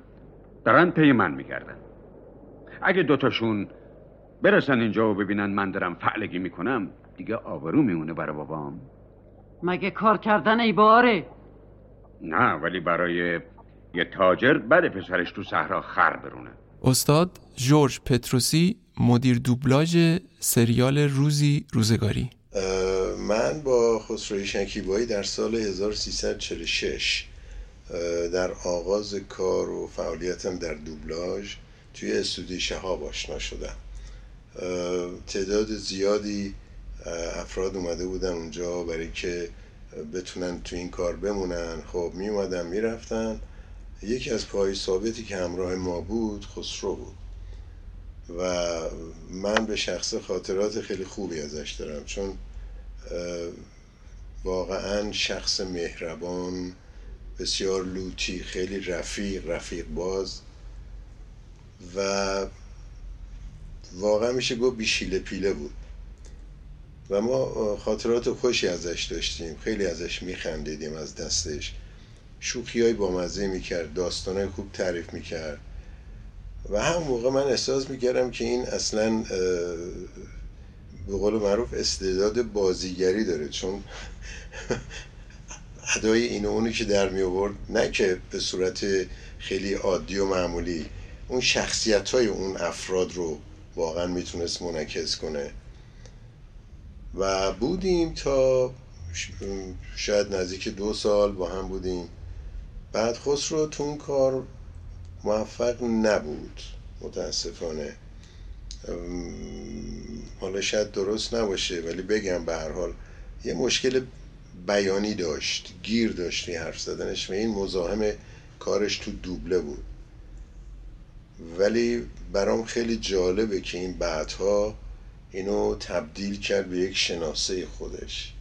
دارن پی من میگردن. اگه دوتاشون برسن اینجا و ببینن من دارم فعلگی میکنم دیگه آبرو میمونه برای بابام. مگه کار کردن ای باره؟ نه، ولی برای یه تاجر بده پسرش تو صحرا خر برونه. استاد ژرژ پطرسی، مدیر دوبلاژ سریال روزی روزگاری: من با خسرو شکیبایی در سال هزار و سیصد و چهل و شش در آغاز کار و فعالیتم در دوبلاژ توی استودیو شهاب آشنا شدم. تعداد زیادی افراد اومده بودن اونجا برای که بتونن تو این کار بمونن. خب می اومدن می رفتن. یکی از پای ثابتی که همراه ما بود خسرو بود و من به شخص خاطرات خیلی خوبی ازش دارم، چون واقعا شخص مهربان، بسیار لوتی، خیلی رفیق رفیق باز و واقعا میشه گفت بیشیله پیله بود و ما خاطرات خوشی ازش داشتیم. خیلی ازش میخندیدیم، از دستش، شوخی‌های بامزه میکرد، داستان‌های خوب تعریف میکرد و هم موقع من احساس میکردم که این اصلا به قول معروف استعداد بازیگری داره، چون ادای این و اونی که در می آورد، نه که به صورت خیلی عادی و معمولی، اون شخصیت های اون افراد رو واقعا میتونست منعکس کنه. و بودیم تا شاید نزدیک دو سال با هم بودیم. بعد خسرو تو اون کار موفق نبود متاسفانه. حالا شاید درست نباشه ولی بگم به هر حال یه مشکل بیانی داشت، گیر داشتی حرف زدنش و این مزاحم کارش تو دوبله بود. ولی برام خیلی جالبه که این بعدها اینو تبدیل کرد به یک شناسه خودش،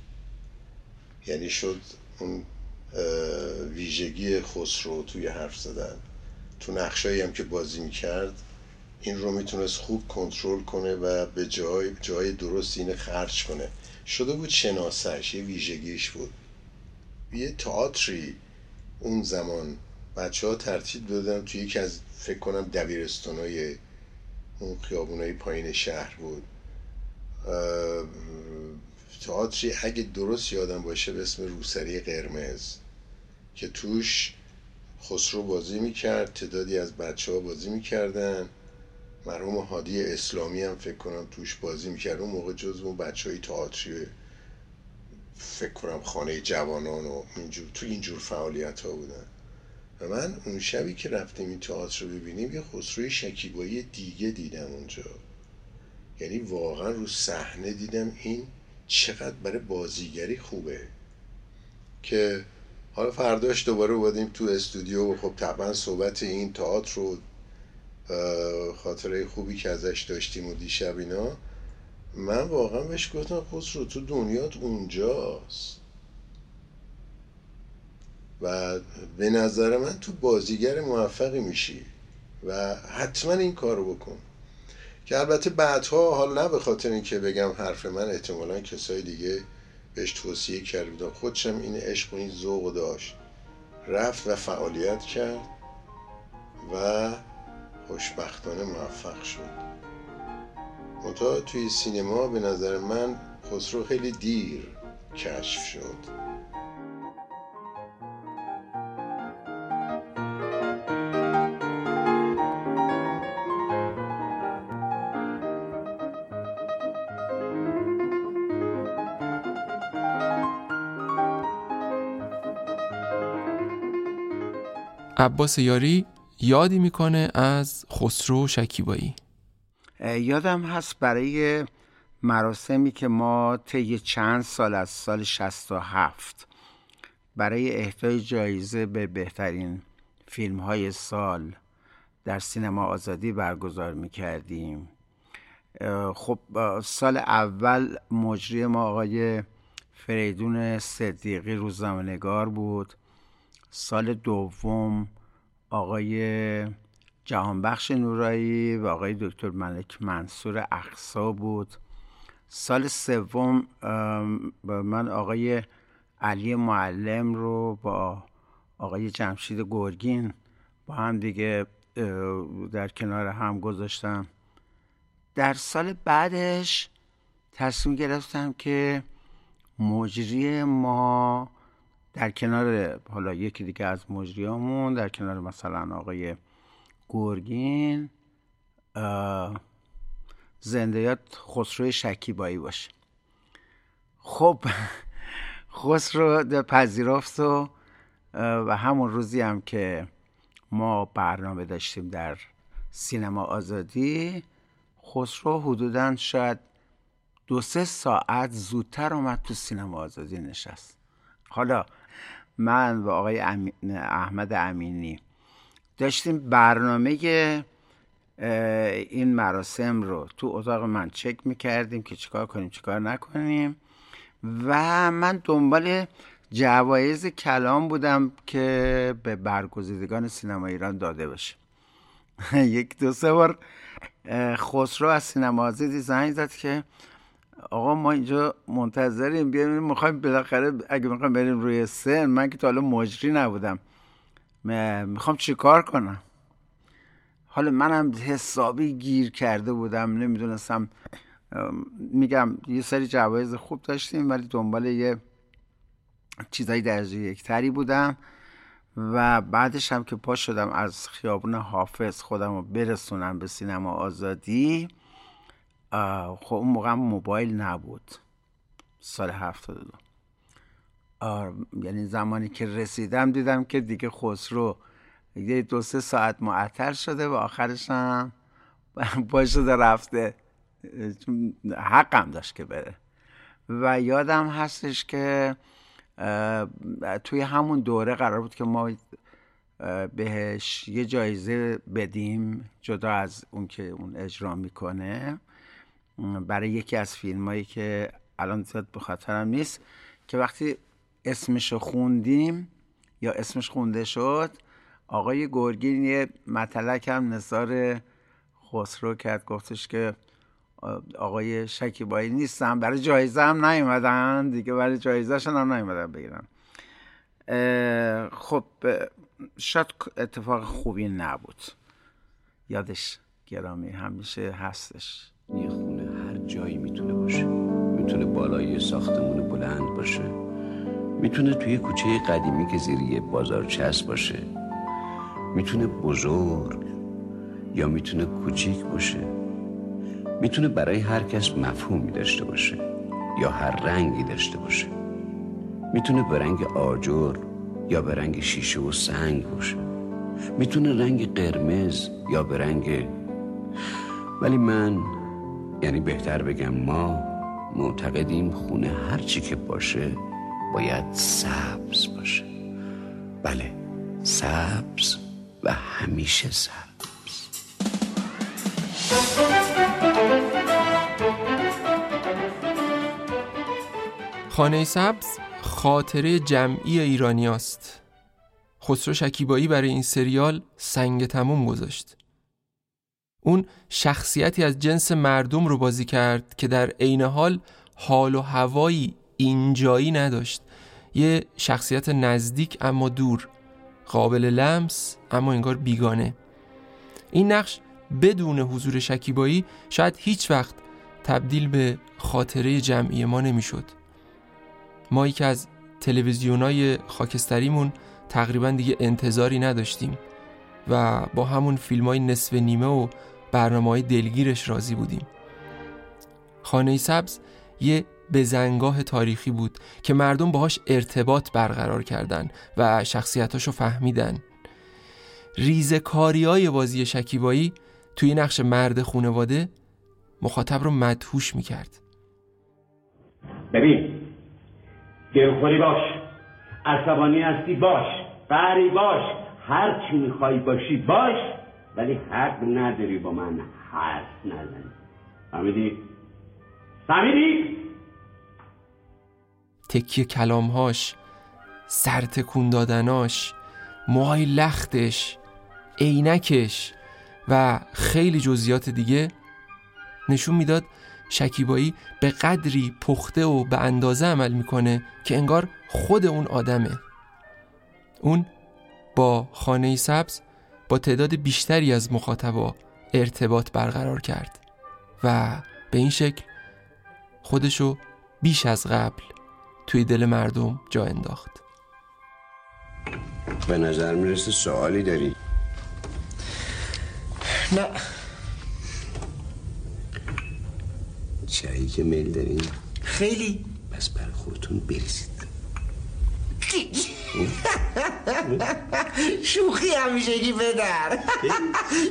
یعنی شد اون ویژگی خسرو توی حرف زدن. تو نقشایی هم که بازی میکرد این رو میتونست خوب کنترل کنه و به جای, جای درست اینه خرج کنه. شده بود شناسهش، یه ویژگیش بود. یه تئاتری اون زمان بچه ها ترتیب دادن توی یکی از فکر کنم دبیرستانای اون خیابونای پایین شهر بود. تئاتری اگه درست یادم باشه به اسم روسری قرمز که توش خسرو بازی میکرد، تعدادی از بچه ها بازی میکردن، مرحوم هادی اسلامی هم فکر کنم توش بازی میکرد. اون موقع جزو بچه های تئاتری فکر کنم خانه جوانان و اینجور تو اینجور فعالیت ها بودن. و من اون شبی که رفتیم این تئاتر رو ببینیم یه خسرو شکیبایی دیگه دیدم اونجا، یعنی واقعا رو صحنه دیدم این چقدر برای بازیگری خوبه. که حالا فرداش دوباره اومدیم تو استودیو و خب طبعا صحبت این تئاتر رو، خاطره خوبی که ازش داشتیم و دیشب اینا، من واقعا بهش گفتم خسرو تو دنیات اونجاست. و به نظر من تو بازیگر موفقی میشی و حتما این کار رو بکن. که البته بعدها، حالا نه به خاطر این که بگم حرف من، احتمالا کسای دیگه بهش توصیه کرده بودن، خودشم این عشق و این ذوق داشت، رفت و فعالیت کرد و خوشبختانه موفق شد. منتها توی سینما به نظر من خسرو خیلی دیر کشف شد. عباس یاری یادی میکنه از خسرو شکیبایی. یادم هست برای مراسمی که ما طی چند سال از سال شصت و هفت برای اهدای جایزه به بهترین فیلم‌های سال در سینما آزادی برگزار میکردیم، خب سال اول مجری ما آقای فریدون صدیقی روزنامه‌نگار بود، سال دوم آقای جهانبخش نورایی و آقای دکتر ملک منصور اخصا بود، سال سوم من آقای علی معلم رو با آقای جمشید گرگین با هم دیگه در کنار هم گذاشتم. در سال بعدش تصمیم گرفتم که مجری ما در کنار حالا یکی دیگه از مجریامون، در کنار مثلا آقای گرگین، زنده‌یاد خسرو شکیبایی باشه. خب خسرو پذیرفت و و همون روزی هم که ما برنامه داشتیم در سینما آزادی، خسرو حدوداً شاید دو سه ساعت زودتر اومد تو سینما آزادی نشست. حالا من و آقای احمد امینی داشتیم برنامه این مراسم رو تو اتاق من چک میکردیم که چیکار کنیم چیکار نکنیم و من دنبال جوایز کلام بودم که به برگزیدگان سینما ایران داده بشه. یک دو سه بار خسرو از سینما آزادی زنگ زد که آقا ما اینجا منتظریم، بیاییم میخوایم بالاخره اگه میخوایم بریم روی سن، من که تا حالا مجری نبودم، میخوام چی کار کنم. حالا منم حسابی گیر کرده بودم، نمیدونستم، میگم یه سری جوایز خوب داشتیم ولی دنبال یه چیزای درجه یک تری بودم و بعدش هم که پا شدم از خیابون حافظ خودم رو برسونم به سینما آزادی، خب اون موقع موبایل نبود، سال هفتاد و دو. یعنی زمانی که رسیدم دیدم که دیگه خسرو یه دو سه ساعت معطل شده و آخرش هم پاشده رفته، حقم داشت که بره. و یادم هستش که توی همون دوره قرار بود که ما بهش یه جایزه بدیم جدا از اون که اون اجرا میکنه، برای یکی از فیلمایی که الان زیاد به خاطرم نیست، که وقتی اسمش خوندیم یا اسمش خونده شد، آقای گرگین یه مطلق هم نثار خسرو کرد، گفتش که آقای شکیبایی نیستم، برای جایزه هم نیومدن دیگه، برای جایزهشون هم نیومدن بگیرن. خب شاید اتفاق خوبی نبود. یادش گرامی همیشه هستش. یه خونه هر جایی میتونه باشه، میتونه بالای یه ساختمون بلند باشه، میتونه توی کوچه قدیمی که زیر یه بازارچس باشه، میتونه بزرگ یا میتونه کوچیک باشه، میتونه برای هر کس مفهومی داشته باشه یا هر رنگی داشته باشه، میتونه به رنگ آجر یا به رنگ شیشه و سنگ باشه، میتونه رنگ قرمز یا به رنگ، ولی من، یعنی بهتر بگم ما، معتقدیم خونه هر چی که باشه باید سبز باشه. بله، سبز و همیشه سبز. خانه سبز خاطره جمعی ایرانی است. خسرو شکیبایی برای این سریال سنگ تموم گذاشت. اون شخصیتی از جنس مردم رو بازی کرد که در عین حال حال و هوایی اینجایی نداشت. یه شخصیت نزدیک اما دور، قابل لمس اما انگار بیگانه. این نقش بدون حضور شکیبایی شاید هیچ وقت تبدیل به خاطره جمعی ما نمیشد. مایی که از تلویزیونای خاکستریمون تقریبا دیگه انتظاری نداشتیم و با همون فیلمای نصف نیمه و برنامه‌های دلگیرش راضی بودیم. خانه سبز یه بزنگاه تاریخی بود که مردم باهاش ارتباط برقرار کردن و شخصیتاشو فهمیدن. ریزکاریای بازی شکیبایی توی نقش مرد خانواده مخاطب رو مدهوش میکرد. ببین، گرمخوری باش، عصبانی هستی باش، قهری باش، هر چی میخوای باشی باش، ولی حق نداری با من حرف نزنی. فهمیدی؟ فهمیدی؟ تکیه کلامهاش، سرتکون دادناش، موهای لختش، عینکش و خیلی جزئیات دیگه نشون میداد شکیبایی به قدری پخته و به اندازه عمل میکنه که انگار خود اون آدمه. اون با خانه سبز با تعداد بیشتری از مخاطبا ارتباط برقرار کرد و به این شکل خودشو بیش از قبل توی دل مردم جا انداخت. به نظر میرسه سوالی داری؟ نه. چایی که میل دارین؟ خیلی. پس برای خودتون بریزید. شوخی همیشگی بدر.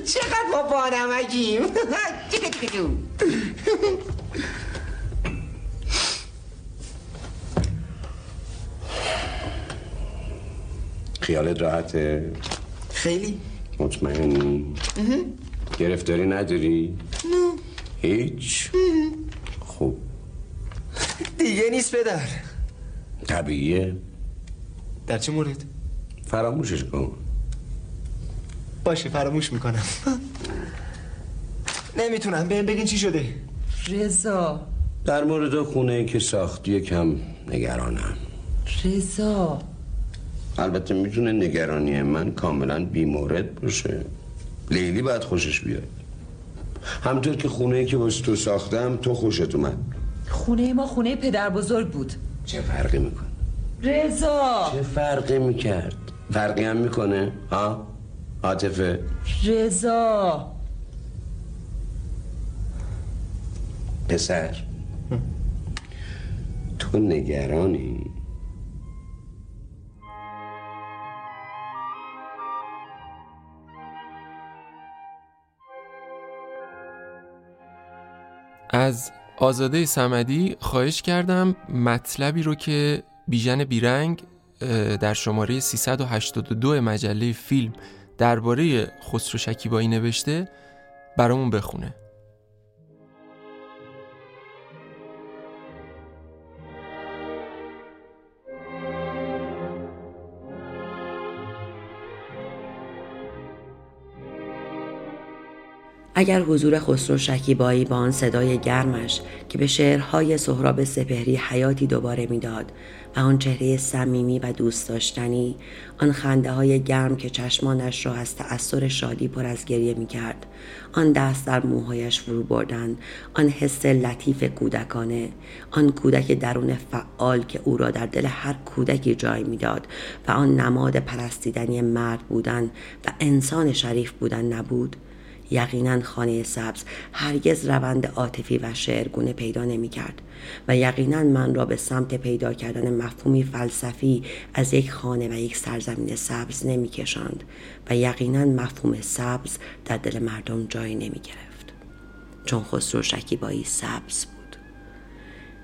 چقدر ما با نمکیم. خیالت راحته؟ خیلی. مطمئنی؟ گرفتاری نداری؟ نه. هیچ؟ خب دیگه نیست پدر. طبیعیه. در چه مورد؟ فراموشش کن. باشه، فراموش میکنم. نمیتونم. بهم بگین چی شده رضا؟ در مورد خونه که ساختی کم نگرانم رضا. البته میتونه نگرانی من کاملا بیمورد باشه، لیلی باید خوشش بیاد، همطور که خونه که واسه تو ساختم تو خوشت اومد. خونه ما خونه پدر بزرگ بود، چه فرقی میکنه؟ رضا چه فرقی میکرد؟ فرقی هم میکنه؟ ها؟ عاطفه رضا پسر تو نگرانی؟ از آزاده صمدی خواهش کردم مطلبی رو که بیژن بیرنگ در شماره سیصد و هشتاد و دو مجله فیلم درباره خسرو شکیبایی نوشته برامون بخونه. اگر حضور خسرو شکیبایی با آن صدای گرمش که به شعرهای سهراب سپهری حیاتی دوباره میداد و آن چهره صمیمی و دوست داشتنی، آن خنده‌های گرم که چشمانش را از تأثیر شادی پر از گریه می‌کرد، آن دست در موهایش فرو بردن، آن حس لطیف کودکانه، آن کودک درون فعال که او را در دل هر کودکی جای میداد و آن نماد پرستیدنی مرد بودن و انسان شریف بودن نبود، یقینا خانه سبز هرگز روند عاطفی و شعرگونه پیدا نمی کرد و یقینا من را به سمت پیدا کردن مفهومی فلسفی از یک خانه و یک سرزمین سبز نمی کشند و یقینا مفهوم سبز در دل مردم جای نمی گرفت، چون خسرو شکیبایی سبز بود.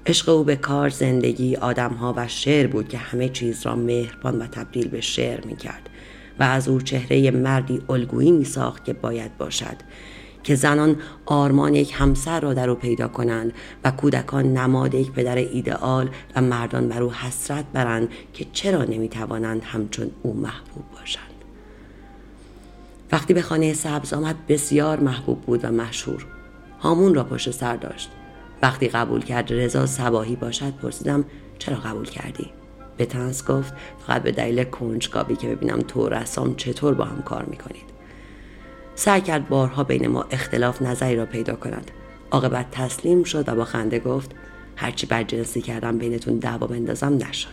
عشق او به کار، زندگی، آدمها و شعر بود که همه چیز را مهربان و تبدیل به شعر می کرد و از او چهره مردی الگویی می ساخت که باید باشد، که زنان آرمان یک همسر را در او پیدا کنند و کودکان نماد یک پدر ایدئال و مردان بر او حسرت برند که چرا نمی توانند همچون او محبوب باشند. وقتی به خانه سبز آمد بسیار محبوب بود و مشهور. هامون را پشت سر داشت. وقتی قبول کرد رضا صباحی باشد پرسیدم چرا قبول کردی؟ به طنز گفت فقط به دلیل کنجکاوی که ببینم تو رسام چطور با هم کار میکنید. سعی کرد بارها بین ما اختلاف نظری را پیدا کند. عاقبت تسلیم شد و با خنده گفت هرچی بدجنسی کردم بینتون دعوا بندازم نشد.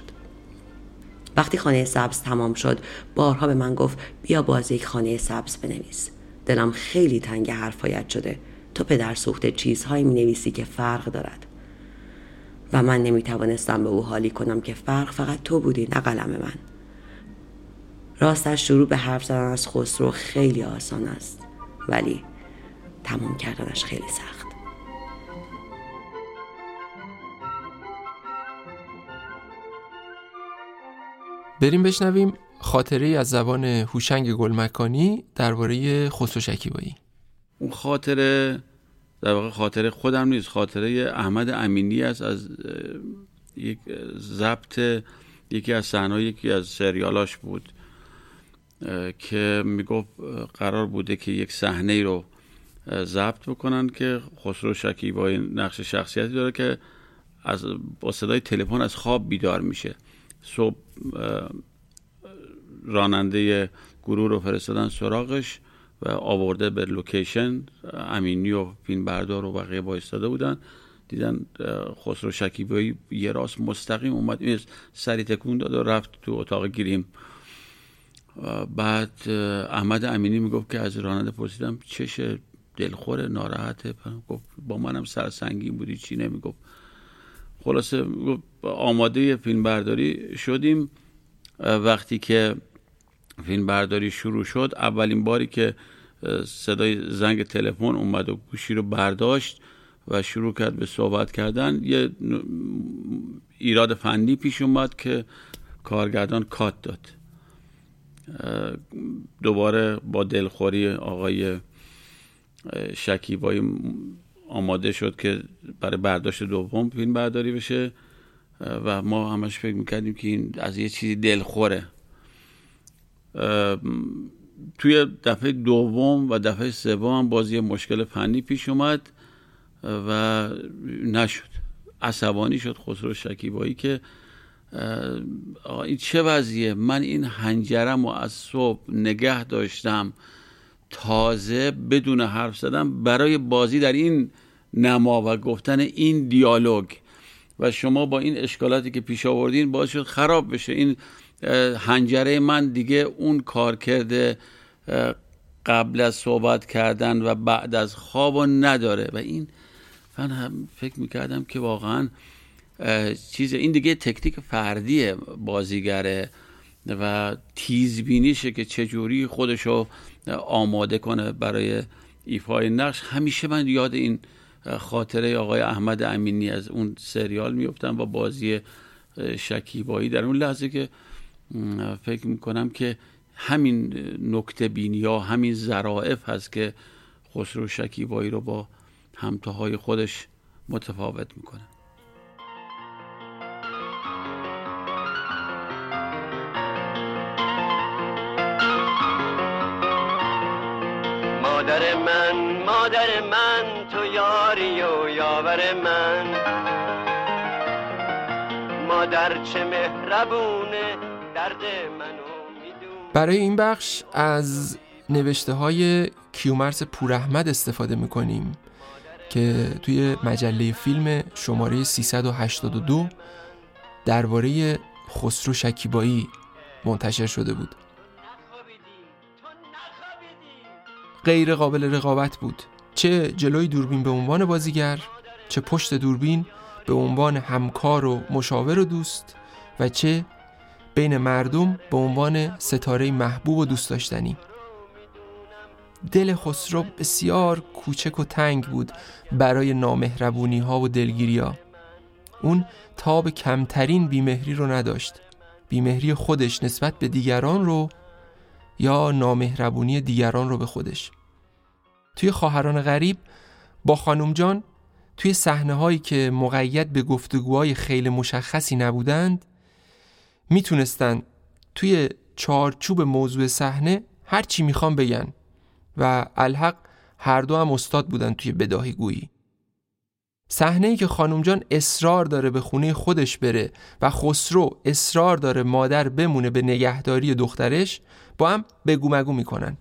وقتی خانه سبز تمام شد بارها به من گفت بیا باز یک خانه سبز بنویس. دلم خیلی تنگ حرفایت شده. تو پدر سوخته چیزهایی می نویسی که فرق دارد. و من نمیتوانستم به او حالی کنم که فرق فقط تو بودی نه قلم من. راستش شروع به حرف زدن از خسرو خیلی آسان است ولی تمام کردنش خیلی سخت. بریم بشنویم خاطره‌ای از زبان هوشنگ گلمکانی درباره خسرو شکیبایی. اون خاطره در واقع خاطره خودم نیست، خاطره احمد امینی است از یک ضبط یکی از صحنه‌های یکی از سریالاش بود که میگفت قرار بوده که یک صحنه رو ضبط بکنن که خسرو شکیبایی نقش شخصیتی داره که از با صدای تلفن از خواب بیدار میشه. صبح راننده گروه رو فرستادن سراغش و آورده به لوکیشن. امینی و فیلمبردار و بقیه بایستاده بودن، دیدن خسرو شکیبایی یه راست مستقیم اومد، این سری تکون داد و رفت تو اتاق گیریم. بعد احمد امینی میگفت که از راننده پرسیدم چشه، دلخوره، ناراحته؟ گفت با منم سرسنگین بودی، چی نمیگفت. خلاصه آماده فیلمبرداری شدیم. وقتی که فیلم برداری شروع شد اولین باری که صدای زنگ تلفن اومد و گوشی رو برداشت و شروع کرد به صحبت کردن یه ایراد فنی پیش اومد که کارگردان کات داد. دوباره با دلخوری آقای شکیبایی آماده شد که برای برداشت دوم فیلم برداری بشه و ما همش فکر میکردیم که این از یه چیزی دلخوره. توی دفعه دوم و دفعه سوم باز یه مشکل فنی پیش اومد و نشد. عصبانی شد خسرو شکیبایی که این چه وضعیه، من این حنجرم رو از صبح نگه داشتم تازه بدون حرف زدم برای بازی در این نما و گفتن این دیالوگ و شما با این اشکالاتی که پیش آوردین باعث شد خراب بشه این حنجره من. دیگه اون کار کرده قبل از صحبت کردن و بعد از خوابو نداره و این من هم فکر میکردم که واقعا چیز این دیگه تکنیک فردیه بازیگره و تیزبینیشه که چجوری خودشو آماده کنه برای ایفای نقش. همیشه من یاد این خاطره آقای احمد امینی از اون سریال میفتم با بازی شکیبایی در اون لحظه که فکر میکنم که همین نکته بینی یا همین ظرافت هست که خسرو شکیبایی رو با همتاهای خودش متفاوت میکنه. مادر من مادر من تو یاری و یاور من، مادر چه مهربونه درد منو میدونه. برای این بخش از نوشته های کیومرث پوراحمد استفاده میکنیم که توی مجله فیلم شماره سیصد و هشتاد و دو درباره خسرو شکیبایی منتشر شده بود. غیر قابل رقابت بود، چه جلوی دوربین به عنوان بازیگر، چه پشت دوربین به عنوان همکار و مشاور و دوست، و چه بین مردم به عنوان ستاره محبوب و دوست داشتنی. دل خسرو بسیار کوچک و تنگ بود برای نامهربونی ها و دلگیری ها. اون تاب کمترین بیمهری رو نداشت، بیمهری خودش نسبت به دیگران رو یا نامهربونی دیگران رو به خودش. توی خواهران غریب با خانم جان توی صحنه هایی که مقید به گفتگوهای خیلی مشخصی نبودند میتونستن توی چارچوب موضوع صحنه هر چی میخوان بگن و الحق هر دو هم استاد بودن توی بداهی گویی. صحنه‌ای که خانم جان اصرار داره به خونه خودش بره و خسرو اصرار داره مادر بمونه به نگهداری دخترش، با هم بگو مگو میکنن،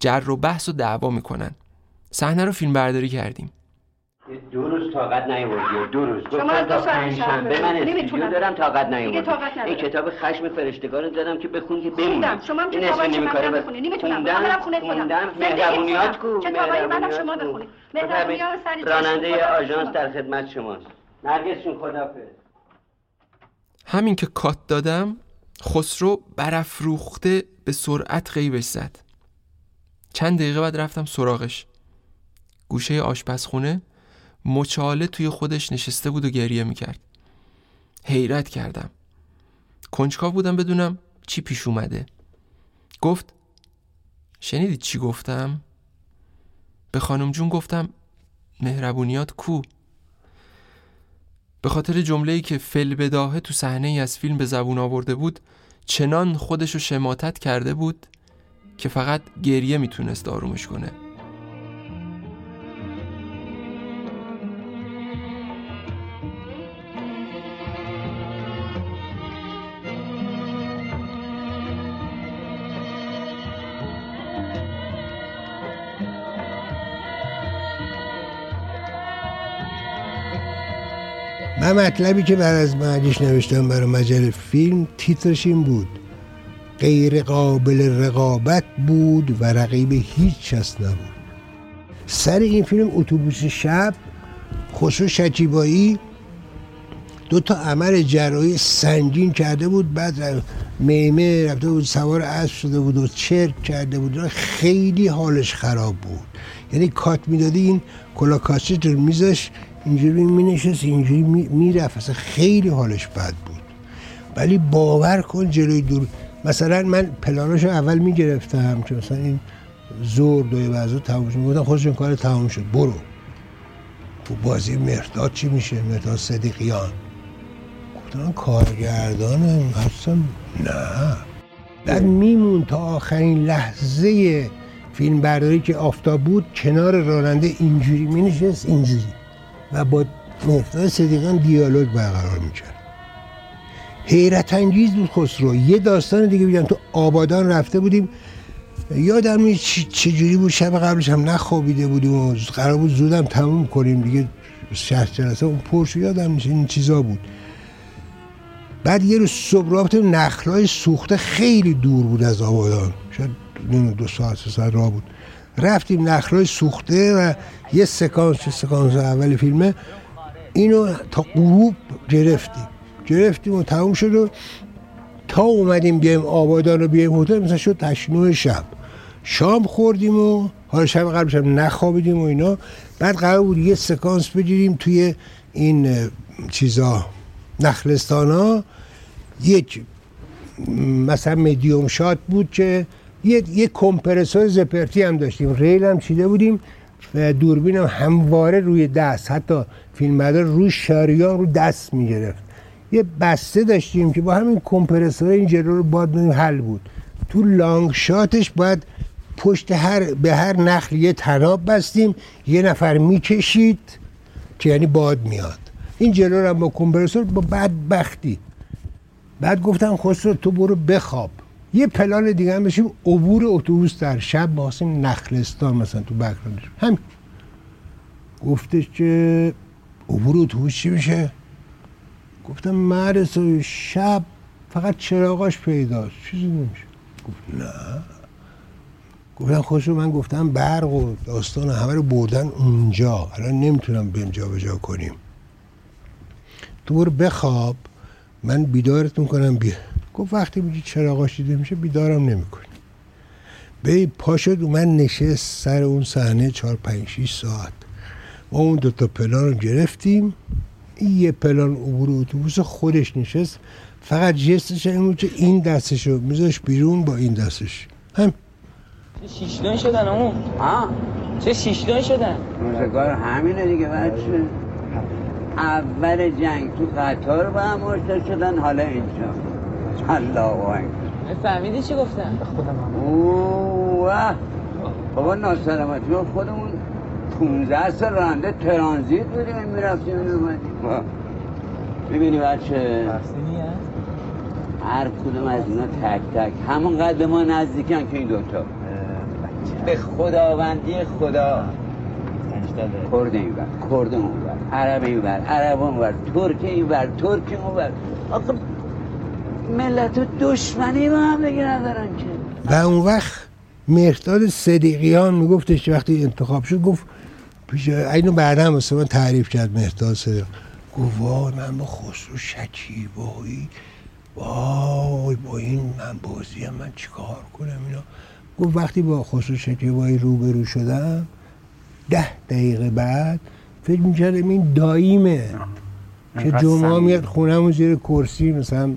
جر و بحث و دعوا میکنن. صحنه رو فیلم برداری کردیم. دو روز طاقت نیاوردی، دو روز گفتم تا پنجشنبه من نمیتونم، دارم طاقت نیاوردی. این کتاب خشم فرشتگان دادم که بخون که بمونم. شما هم کتابای من رو بخونید، نمیتونم، منم خونه خودم. مهربونیات کو، کتابای منم شما بخونید. مهربونیات سری راننده آژانس در خدمت شماست. نرگس جون خدافظ. همین که کات دادم، خسرو برافروخته به سرعت غیبش زد. چند دقیقه بعد رفتم سراغش. گوشه آشپزخونه مچاله توی خودش نشسته بود و گریه میکرد. حیرت کردم، کنجکاو بودم بدونم چی پیش اومده. گفت شنیدی چی گفتم؟ به خانم جون گفتم مهربونیات کو. به خاطر جمله‌ای که فل بداهه تو صحنه‌ای از فیلم به زبون آورده بود چنان خودشو شماتت کرده بود که فقط گریه میتونست آرومش کنه. من مطلبی که بعد از بعدش نوشتم برای مجله فیلم تیترش این بود: غیر قابل رقابت بود و رقیب هیچ کس نبود. سر این فیلم اتوبوس شب خسرو شکیبایی دو تا عمل جراحی سنگین کرده بود، بعد میمه رفته بود سوار اسب شده بود و چرک کرده بود، خیلی حالش خراب بود. یعنی کات میدادی این کلا کاسه رو میذاش اینجوری مینشست، اینجوری میرفت، اصلا خیلی حالش بد بود. ولی باور کن جلوی دور مثلا من پلاناشو اول میگرفتم که مثلا این زور دوی بازو تموم شد، گفتم خودشون کار تموم شد برو. تو بازی مهداد چی میشه؟ مهداد صدیقیان گفتم کارگردانم هستم، نه بعد میمون تا آخرین لحظه فیلم برداری که آفتاب بود کنار راننده اینجوری مینشست اینجوری و با مهداد صدیقیان دیالوگ برقرار میکرد. حیرت انگیز بود خسرو. یه داستان دیگه بگم، تو آبادان رفته بودیم، یادم نیست چجوری بود، شب قبلش هم نخوابیده بودیم، قرار بود زودم تموم کنیم دیگه، شهر جلسه اون پرش یادم میشه این چیزا بود. بعد یه روز صبح رابطه نخلای سوخته خیلی دور بود از آبادان، شاید دو ساعت سه ساعت راه بود. رفتیم نخلای سوخته و یه سکانس سکانس اول فیلمه اینو تا غروب گرفتیم گرفتیم و تموم شد و تا اومدیم بیایم آبادان رو بیایم هتل مثلا شد هشت نه شب. شام خوردیم و حالا شب قبلش هم نخوابیدیم و اینا. بعد قرار بود یه سکانس بگیریم توی این چیزا نخلستان ها، یک مثلا میدیوم شات بود که یک یک کمپرسور زپرتی هم داشتیم، ریل هم چیده بودیم، دوربین هم همواره روی دست، حتی فیلمبردار روی شاریان رو دست میگرفت. یه بسته داشتیم که با همین کمپرسور این جلو رو باد می‌دیم حل بود. تو لانگ شاتش باید پشت هر به هر نخل یه تناب بستیم، یه نفر میکشید که یعنی باد میاد. این جلو رو هم با کمپرسور با بدبختی. بعد گفتم خسرو تو برو بخواب. یه پلان دیگه هم بشیم عبور اتوبوس در شب واسیم نخلستان مثلا تو بکراندش. همین گفتش که عبور اتوبوس چی میشه؟ گفتم مرسو شب فقط چراغاش پیداست، چیزی نمیشه. گفت نه. گفتم خسرو من گفتم برق و داستان همه رو بردن اونجا، الان نمیتونم بریم جابجا کنیم. تو برو بخواب من بیدارت میکنم بیا. گفت وقتی میگی چراغاش دیده میشه بیدارم نمیکنی. بی پاشد و من نشست سر اون صحنه چهار پنج شیش ساعت. ما اون دوتا پلان رو گرفتیم، یه پلان عبور اتوبوس خودش نشست، فقط جستش این بود که این دستش رو میذاش بیرون با این دستش هم. چه شیشدان شدن اون ها، چه شیشدان شدن روزگار همینه دیگه. بچه اول جنگ تو قطار با هم آشنا شدن، حالا اینجا. الله اکبر. فهمیدی چی گفتم؟ خودم اوه بابا ناسلامتی. ما خودمون پونزده سال راننده ترانزیت بودیم، این میرفتیم این اومدیم. ببینی بچه هر کدوم از اینا تک تک همونقدر به ما نزدیکی هم که این دوتا به خداوندی خدا کرد این بر کرد اون بر عرب این بر عرب اون بر ترک این بر ترک اون بر. آخه ملت و دشمنی با هم دیگه ندارن که. و اون وقت مهدی صدیقیان میگفتش وقتی انتخاب شد، گفت پیش اینو بعداً واسه من تعریف کرد مهدی صدیقیان، گفت وای من با خسرو شکیبایی وای با این من بازیم من چیکار کنم اینا. گفت وقتی با خسرو شکیبایی روبرو شدم ده دقیقه بعد فکر می‌کردم این داییمه که جمعه میاد خونمون زیر کرسی مثلا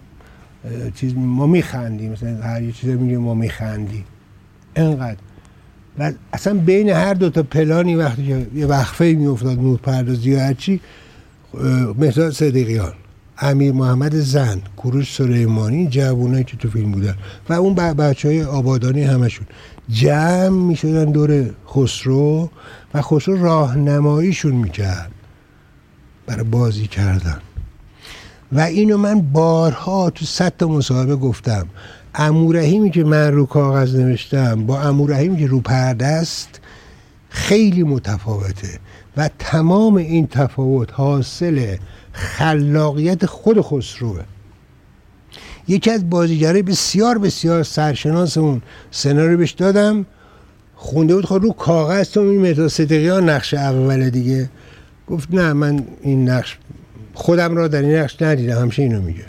چیز ما میخندیم، مثلا هر یه چیزی میگه ما میخندیم اینقدر. و اصلا بین هر دو تا پلانی وقتی که یه وقفه‌ای میافتاد نورپردازی و هرچی، مهدی صدیقیان، امیر محمد زند، کوروش سلیمانی، جوونایی که تو فیلم بودن و اون بچهای آبادانی همشون جمع میشدن دور خسرو و خسرو راهنماییشون میکرد برای بازی کردن. و اینو من بارها تو صد تا مصاحبه گفتم، امورحیمی که من رو کاغذ نوشتم با امورحیمی که رو پرده است خیلی متفاوته و تمام این تفاوت حاصل خلاقیت خود خسروه. یکی از بازیگرای بسیار بسیار سرشناس اون سناریو بهش دادم، خونده بود خود رو کاغذ تو این مهدی صدیقیان نقش اول دیگه، گفت نه من این نقش خودم را در این نقش ندیدم، همیشه اینو میگه.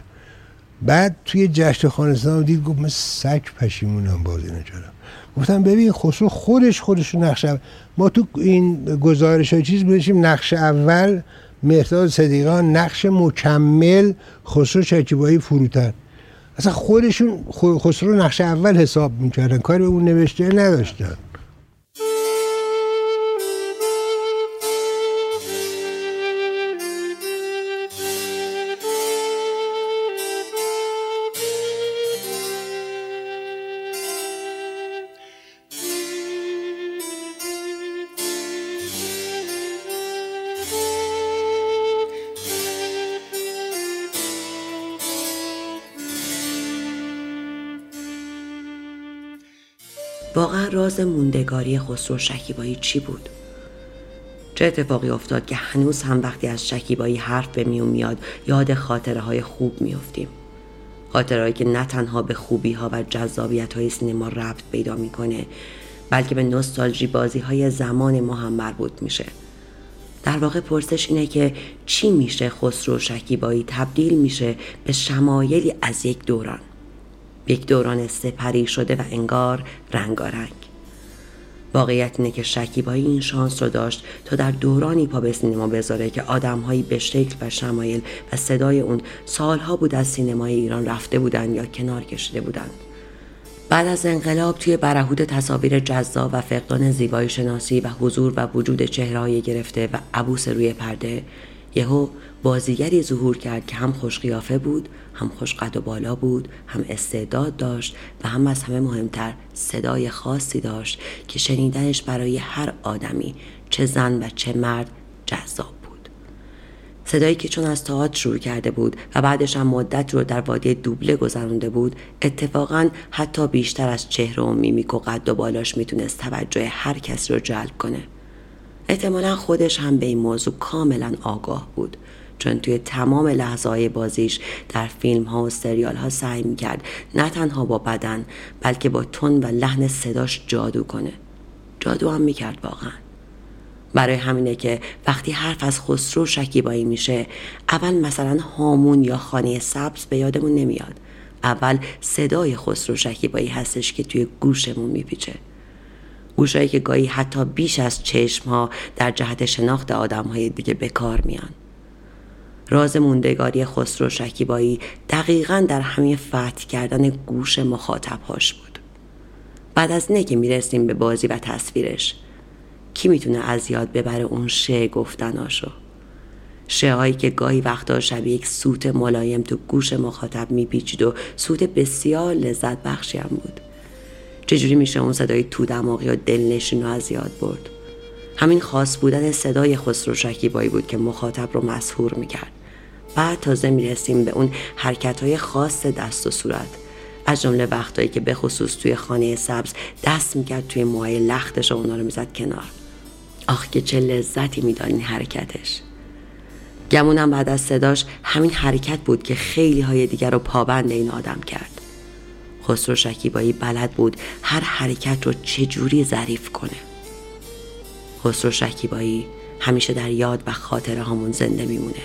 بعد توی جشن خانستان دید، گفت من سگ پشیمونم بازی نکردم. گفتم ببین خسرو خودش خودش نقش اول. ما تو این گزارش های چیز بودیم نقش اول مهدی صدیقیان، نقش مکمل خسرو شکیبایی فروتن. اصلا خودشون خسرو نقش اول حساب میکردن، کاری به اون نوشته نداشتن. واقعا راز موندگاری خسرو شکیبایی چی بود؟ چه اتفاقی افتاد که هنوز هم وقتی از شکیبایی حرف به میون میاد یاد خاطره‌های خوب میافتیم. خاطره‌ای که نه تنها به خوبی‌ها و جذابیت‌های سینما ربط پیدا می‌کنه، بلکه به نوستالژی بازی‌های زمان ما هم مربوط میشه. در واقع پرسش اینه که چی میشه خسرو شکیبایی تبدیل میشه به شمایلی از یک دوران، یک دوران سپری شده و انگار رنگارنگ. واقعیت اینه که شکیبایی این شانس رو داشت تا در دورانی پا به سینما بذاره که آدم‌هایی به شکل و شمایل و صدای اون سالها بود از سینمای ایران رفته بودن یا کنار کشیده بودن. بعد از انقلاب توی برهوت تصاویر جذاب و فقدان زیبایی شناسی و حضور و وجود چهره‌های گرفته و عبوس روی پرده، یهو بازیگری ظهور کرد که هم خوش قیافه بود، هم خوش قد و بالا بود، هم استعداد داشت و هم از همه مهمتر صدای خاصی داشت که شنیدنش برای هر آدمی، چه زن و چه مرد، جذاب بود. صدایی که چون از تئاتر شروع کرده بود و بعدش هم مدت رو در وادی دوبله گذرانده بود، اتفاقاً حتی بیشتر از چهره و میمیک و قد و بالاش میتونست توجه هر کسی رو جلب کنه. احتمالا خودش هم به این موضوع کاملا آگاه بود، چون توی تمام لحظه‌های بازیش در فیلم‌ها و سریال‌ها سعی می‌کرد نه تنها با بدن بلکه با تون و لحن صداش جادو کنه. جادو هم می‌کرد واقعا. برای همینه که وقتی حرف از خسرو شکیبایی میشه، اول مثلا هامون یا خانه سبز به یادمون نمیاد. اول صدای خسرو شکیبایی هستش که توی گوشمون میپیچه. گوشایی که گاهی حتی بیش از چشم‌ها در جهت شناخت آدم‌های دیگه به کار میان. راز موندگاری خسرو شکیبایی دقیقاً در همین فتح کردن گوش مخاطب‌هاش بود. بعد از اینه که میرسیم به بازی و تصویرش. کی میتونه از یاد ببره اون شعر گفتناشو؟ شعرهایی که گاهی وقتا شبیه یک سوت ملایم تو گوش مخاطب میپیچید و سوت بسیار لذت بخشی هم بود. چجوری میشه اون صدای تو دماغی و دلنشین رو از یاد برد؟ همین خاص بودن صدای خسرو شکیبایی بود که مخاطب رو مسحور میکرد. بعد تازه میرسیم به اون حرکت‌های خاص دست و صورت، از جمله وقتایی که به خصوص توی خانه سبز دست میکرد توی موهای لختش و اونا رو میزد کنار. آخ که چه لذتی میداد این حرکتش. گمونم بعد از صداش همین حرکت بود که خیلی های دیگر رو پابند این آدم کرد. خسرو شکیبایی بلد بود هر حرکت رو چجوری ظریف کنه. خسرو شکیبایی همیشه در یاد و خاطره هامون زنده میمونه.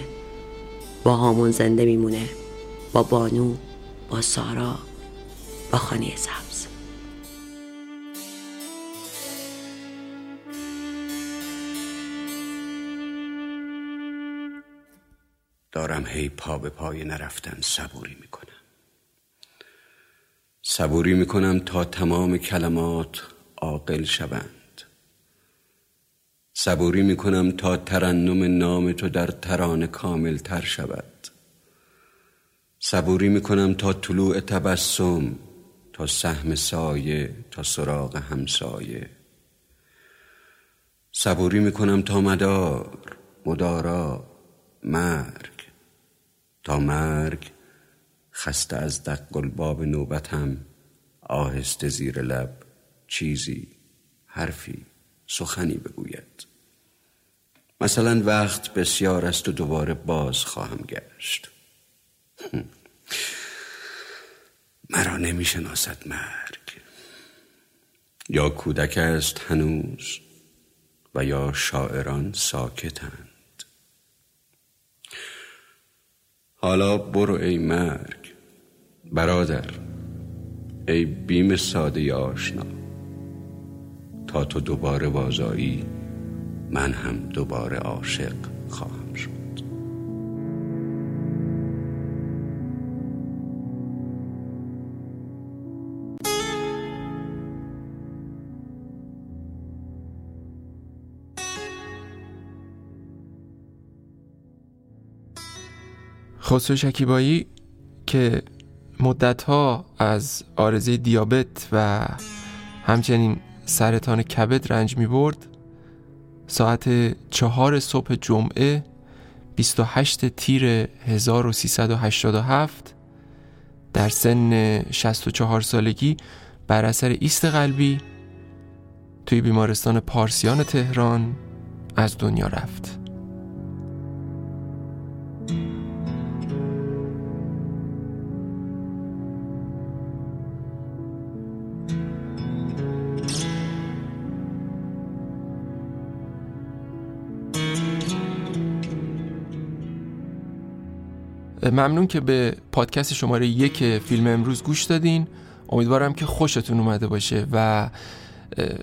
با هامون زنده میمونه، با بانو، با سارا، با خانه سبز. دارم هی پا به پای نرفتن صبوری میکنم. صبوری میکنم تا تمام کلمات عاقل شوند. صبوری میکنم تا ترنم نام تو در ترانه کامل تر شود. صبوری میکنم تا طلوع تبسم، تا سهم سایه، تا سراغ همسایه. صبوری میکنم تا مدار، مدارا، مرگ، تا مرگ خسته از دقلباب نوبتم آهسته زیر لب چیزی، حرفی، سخنی بگوید. مثلا وقت بسیار است و دوباره باز خواهم گشت. مرا نمی شناسد مرگ. یا کودک است هنوز و یا شاعران ساکتند. حالا برو ای مرگ برادر، ای بیم ساده آشنا. تا تو دوباره وازایی، من هم دوباره عاشق خواهم شد. خسرو شکیبایی که مدت‌ها از آرزه دیابت و همچنین سرطان کبد رنج می‌برد، ساعت چهار صبح جمعه بیست و هشتم تیر هزار و سیصد و هشتاد و هفت در سن شصت و چهار سالگی بر اثر ایست قلبی توی بیمارستان پارسیان تهران از دنیا رفت. ممنون که به پادکست شماره یک فیلم امروز گوش دادین. امیدوارم که خوشتون اومده باشه و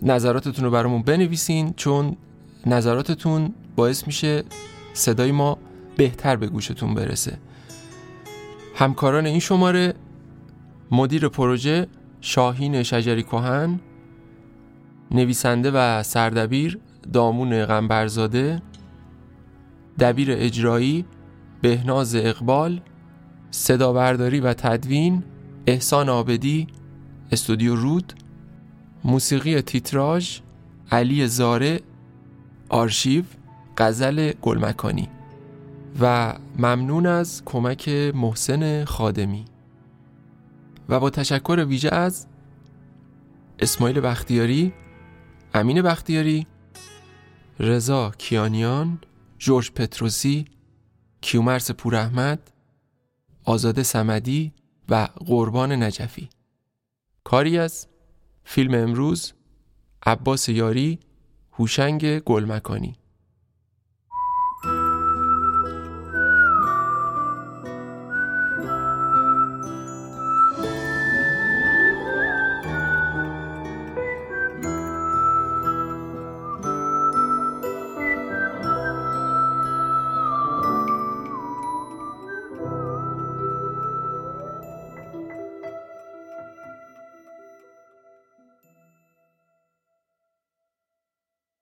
نظراتتون رو برامون بنویسین، چون نظراتتون باعث میشه صدای ما بهتر به گوشتون برسه. همکاران این شماره: مدیر پروژه شاهین شجری کهن، نویسنده و سردبیر دامون قنبرزاده، دبیر اجرایی بهناز اقبال، صدابرداری و تدوین احسان عابدی، استودیو رود، موسیقی تیتراژ علی زاره، آرشیو غزل گلمکانی. و ممنون از کمک محسن خادمی. و با تشکر ویژه از اسماعیل بختیاری، امین بختیاری، رضا کیانیان، ژرژ پطرسی، کیومرث پوراحمد، آزاده صمدی و قربان نجفی. کاری از فیلم امروز، عباس یاری، هوشنگ گلمکانی.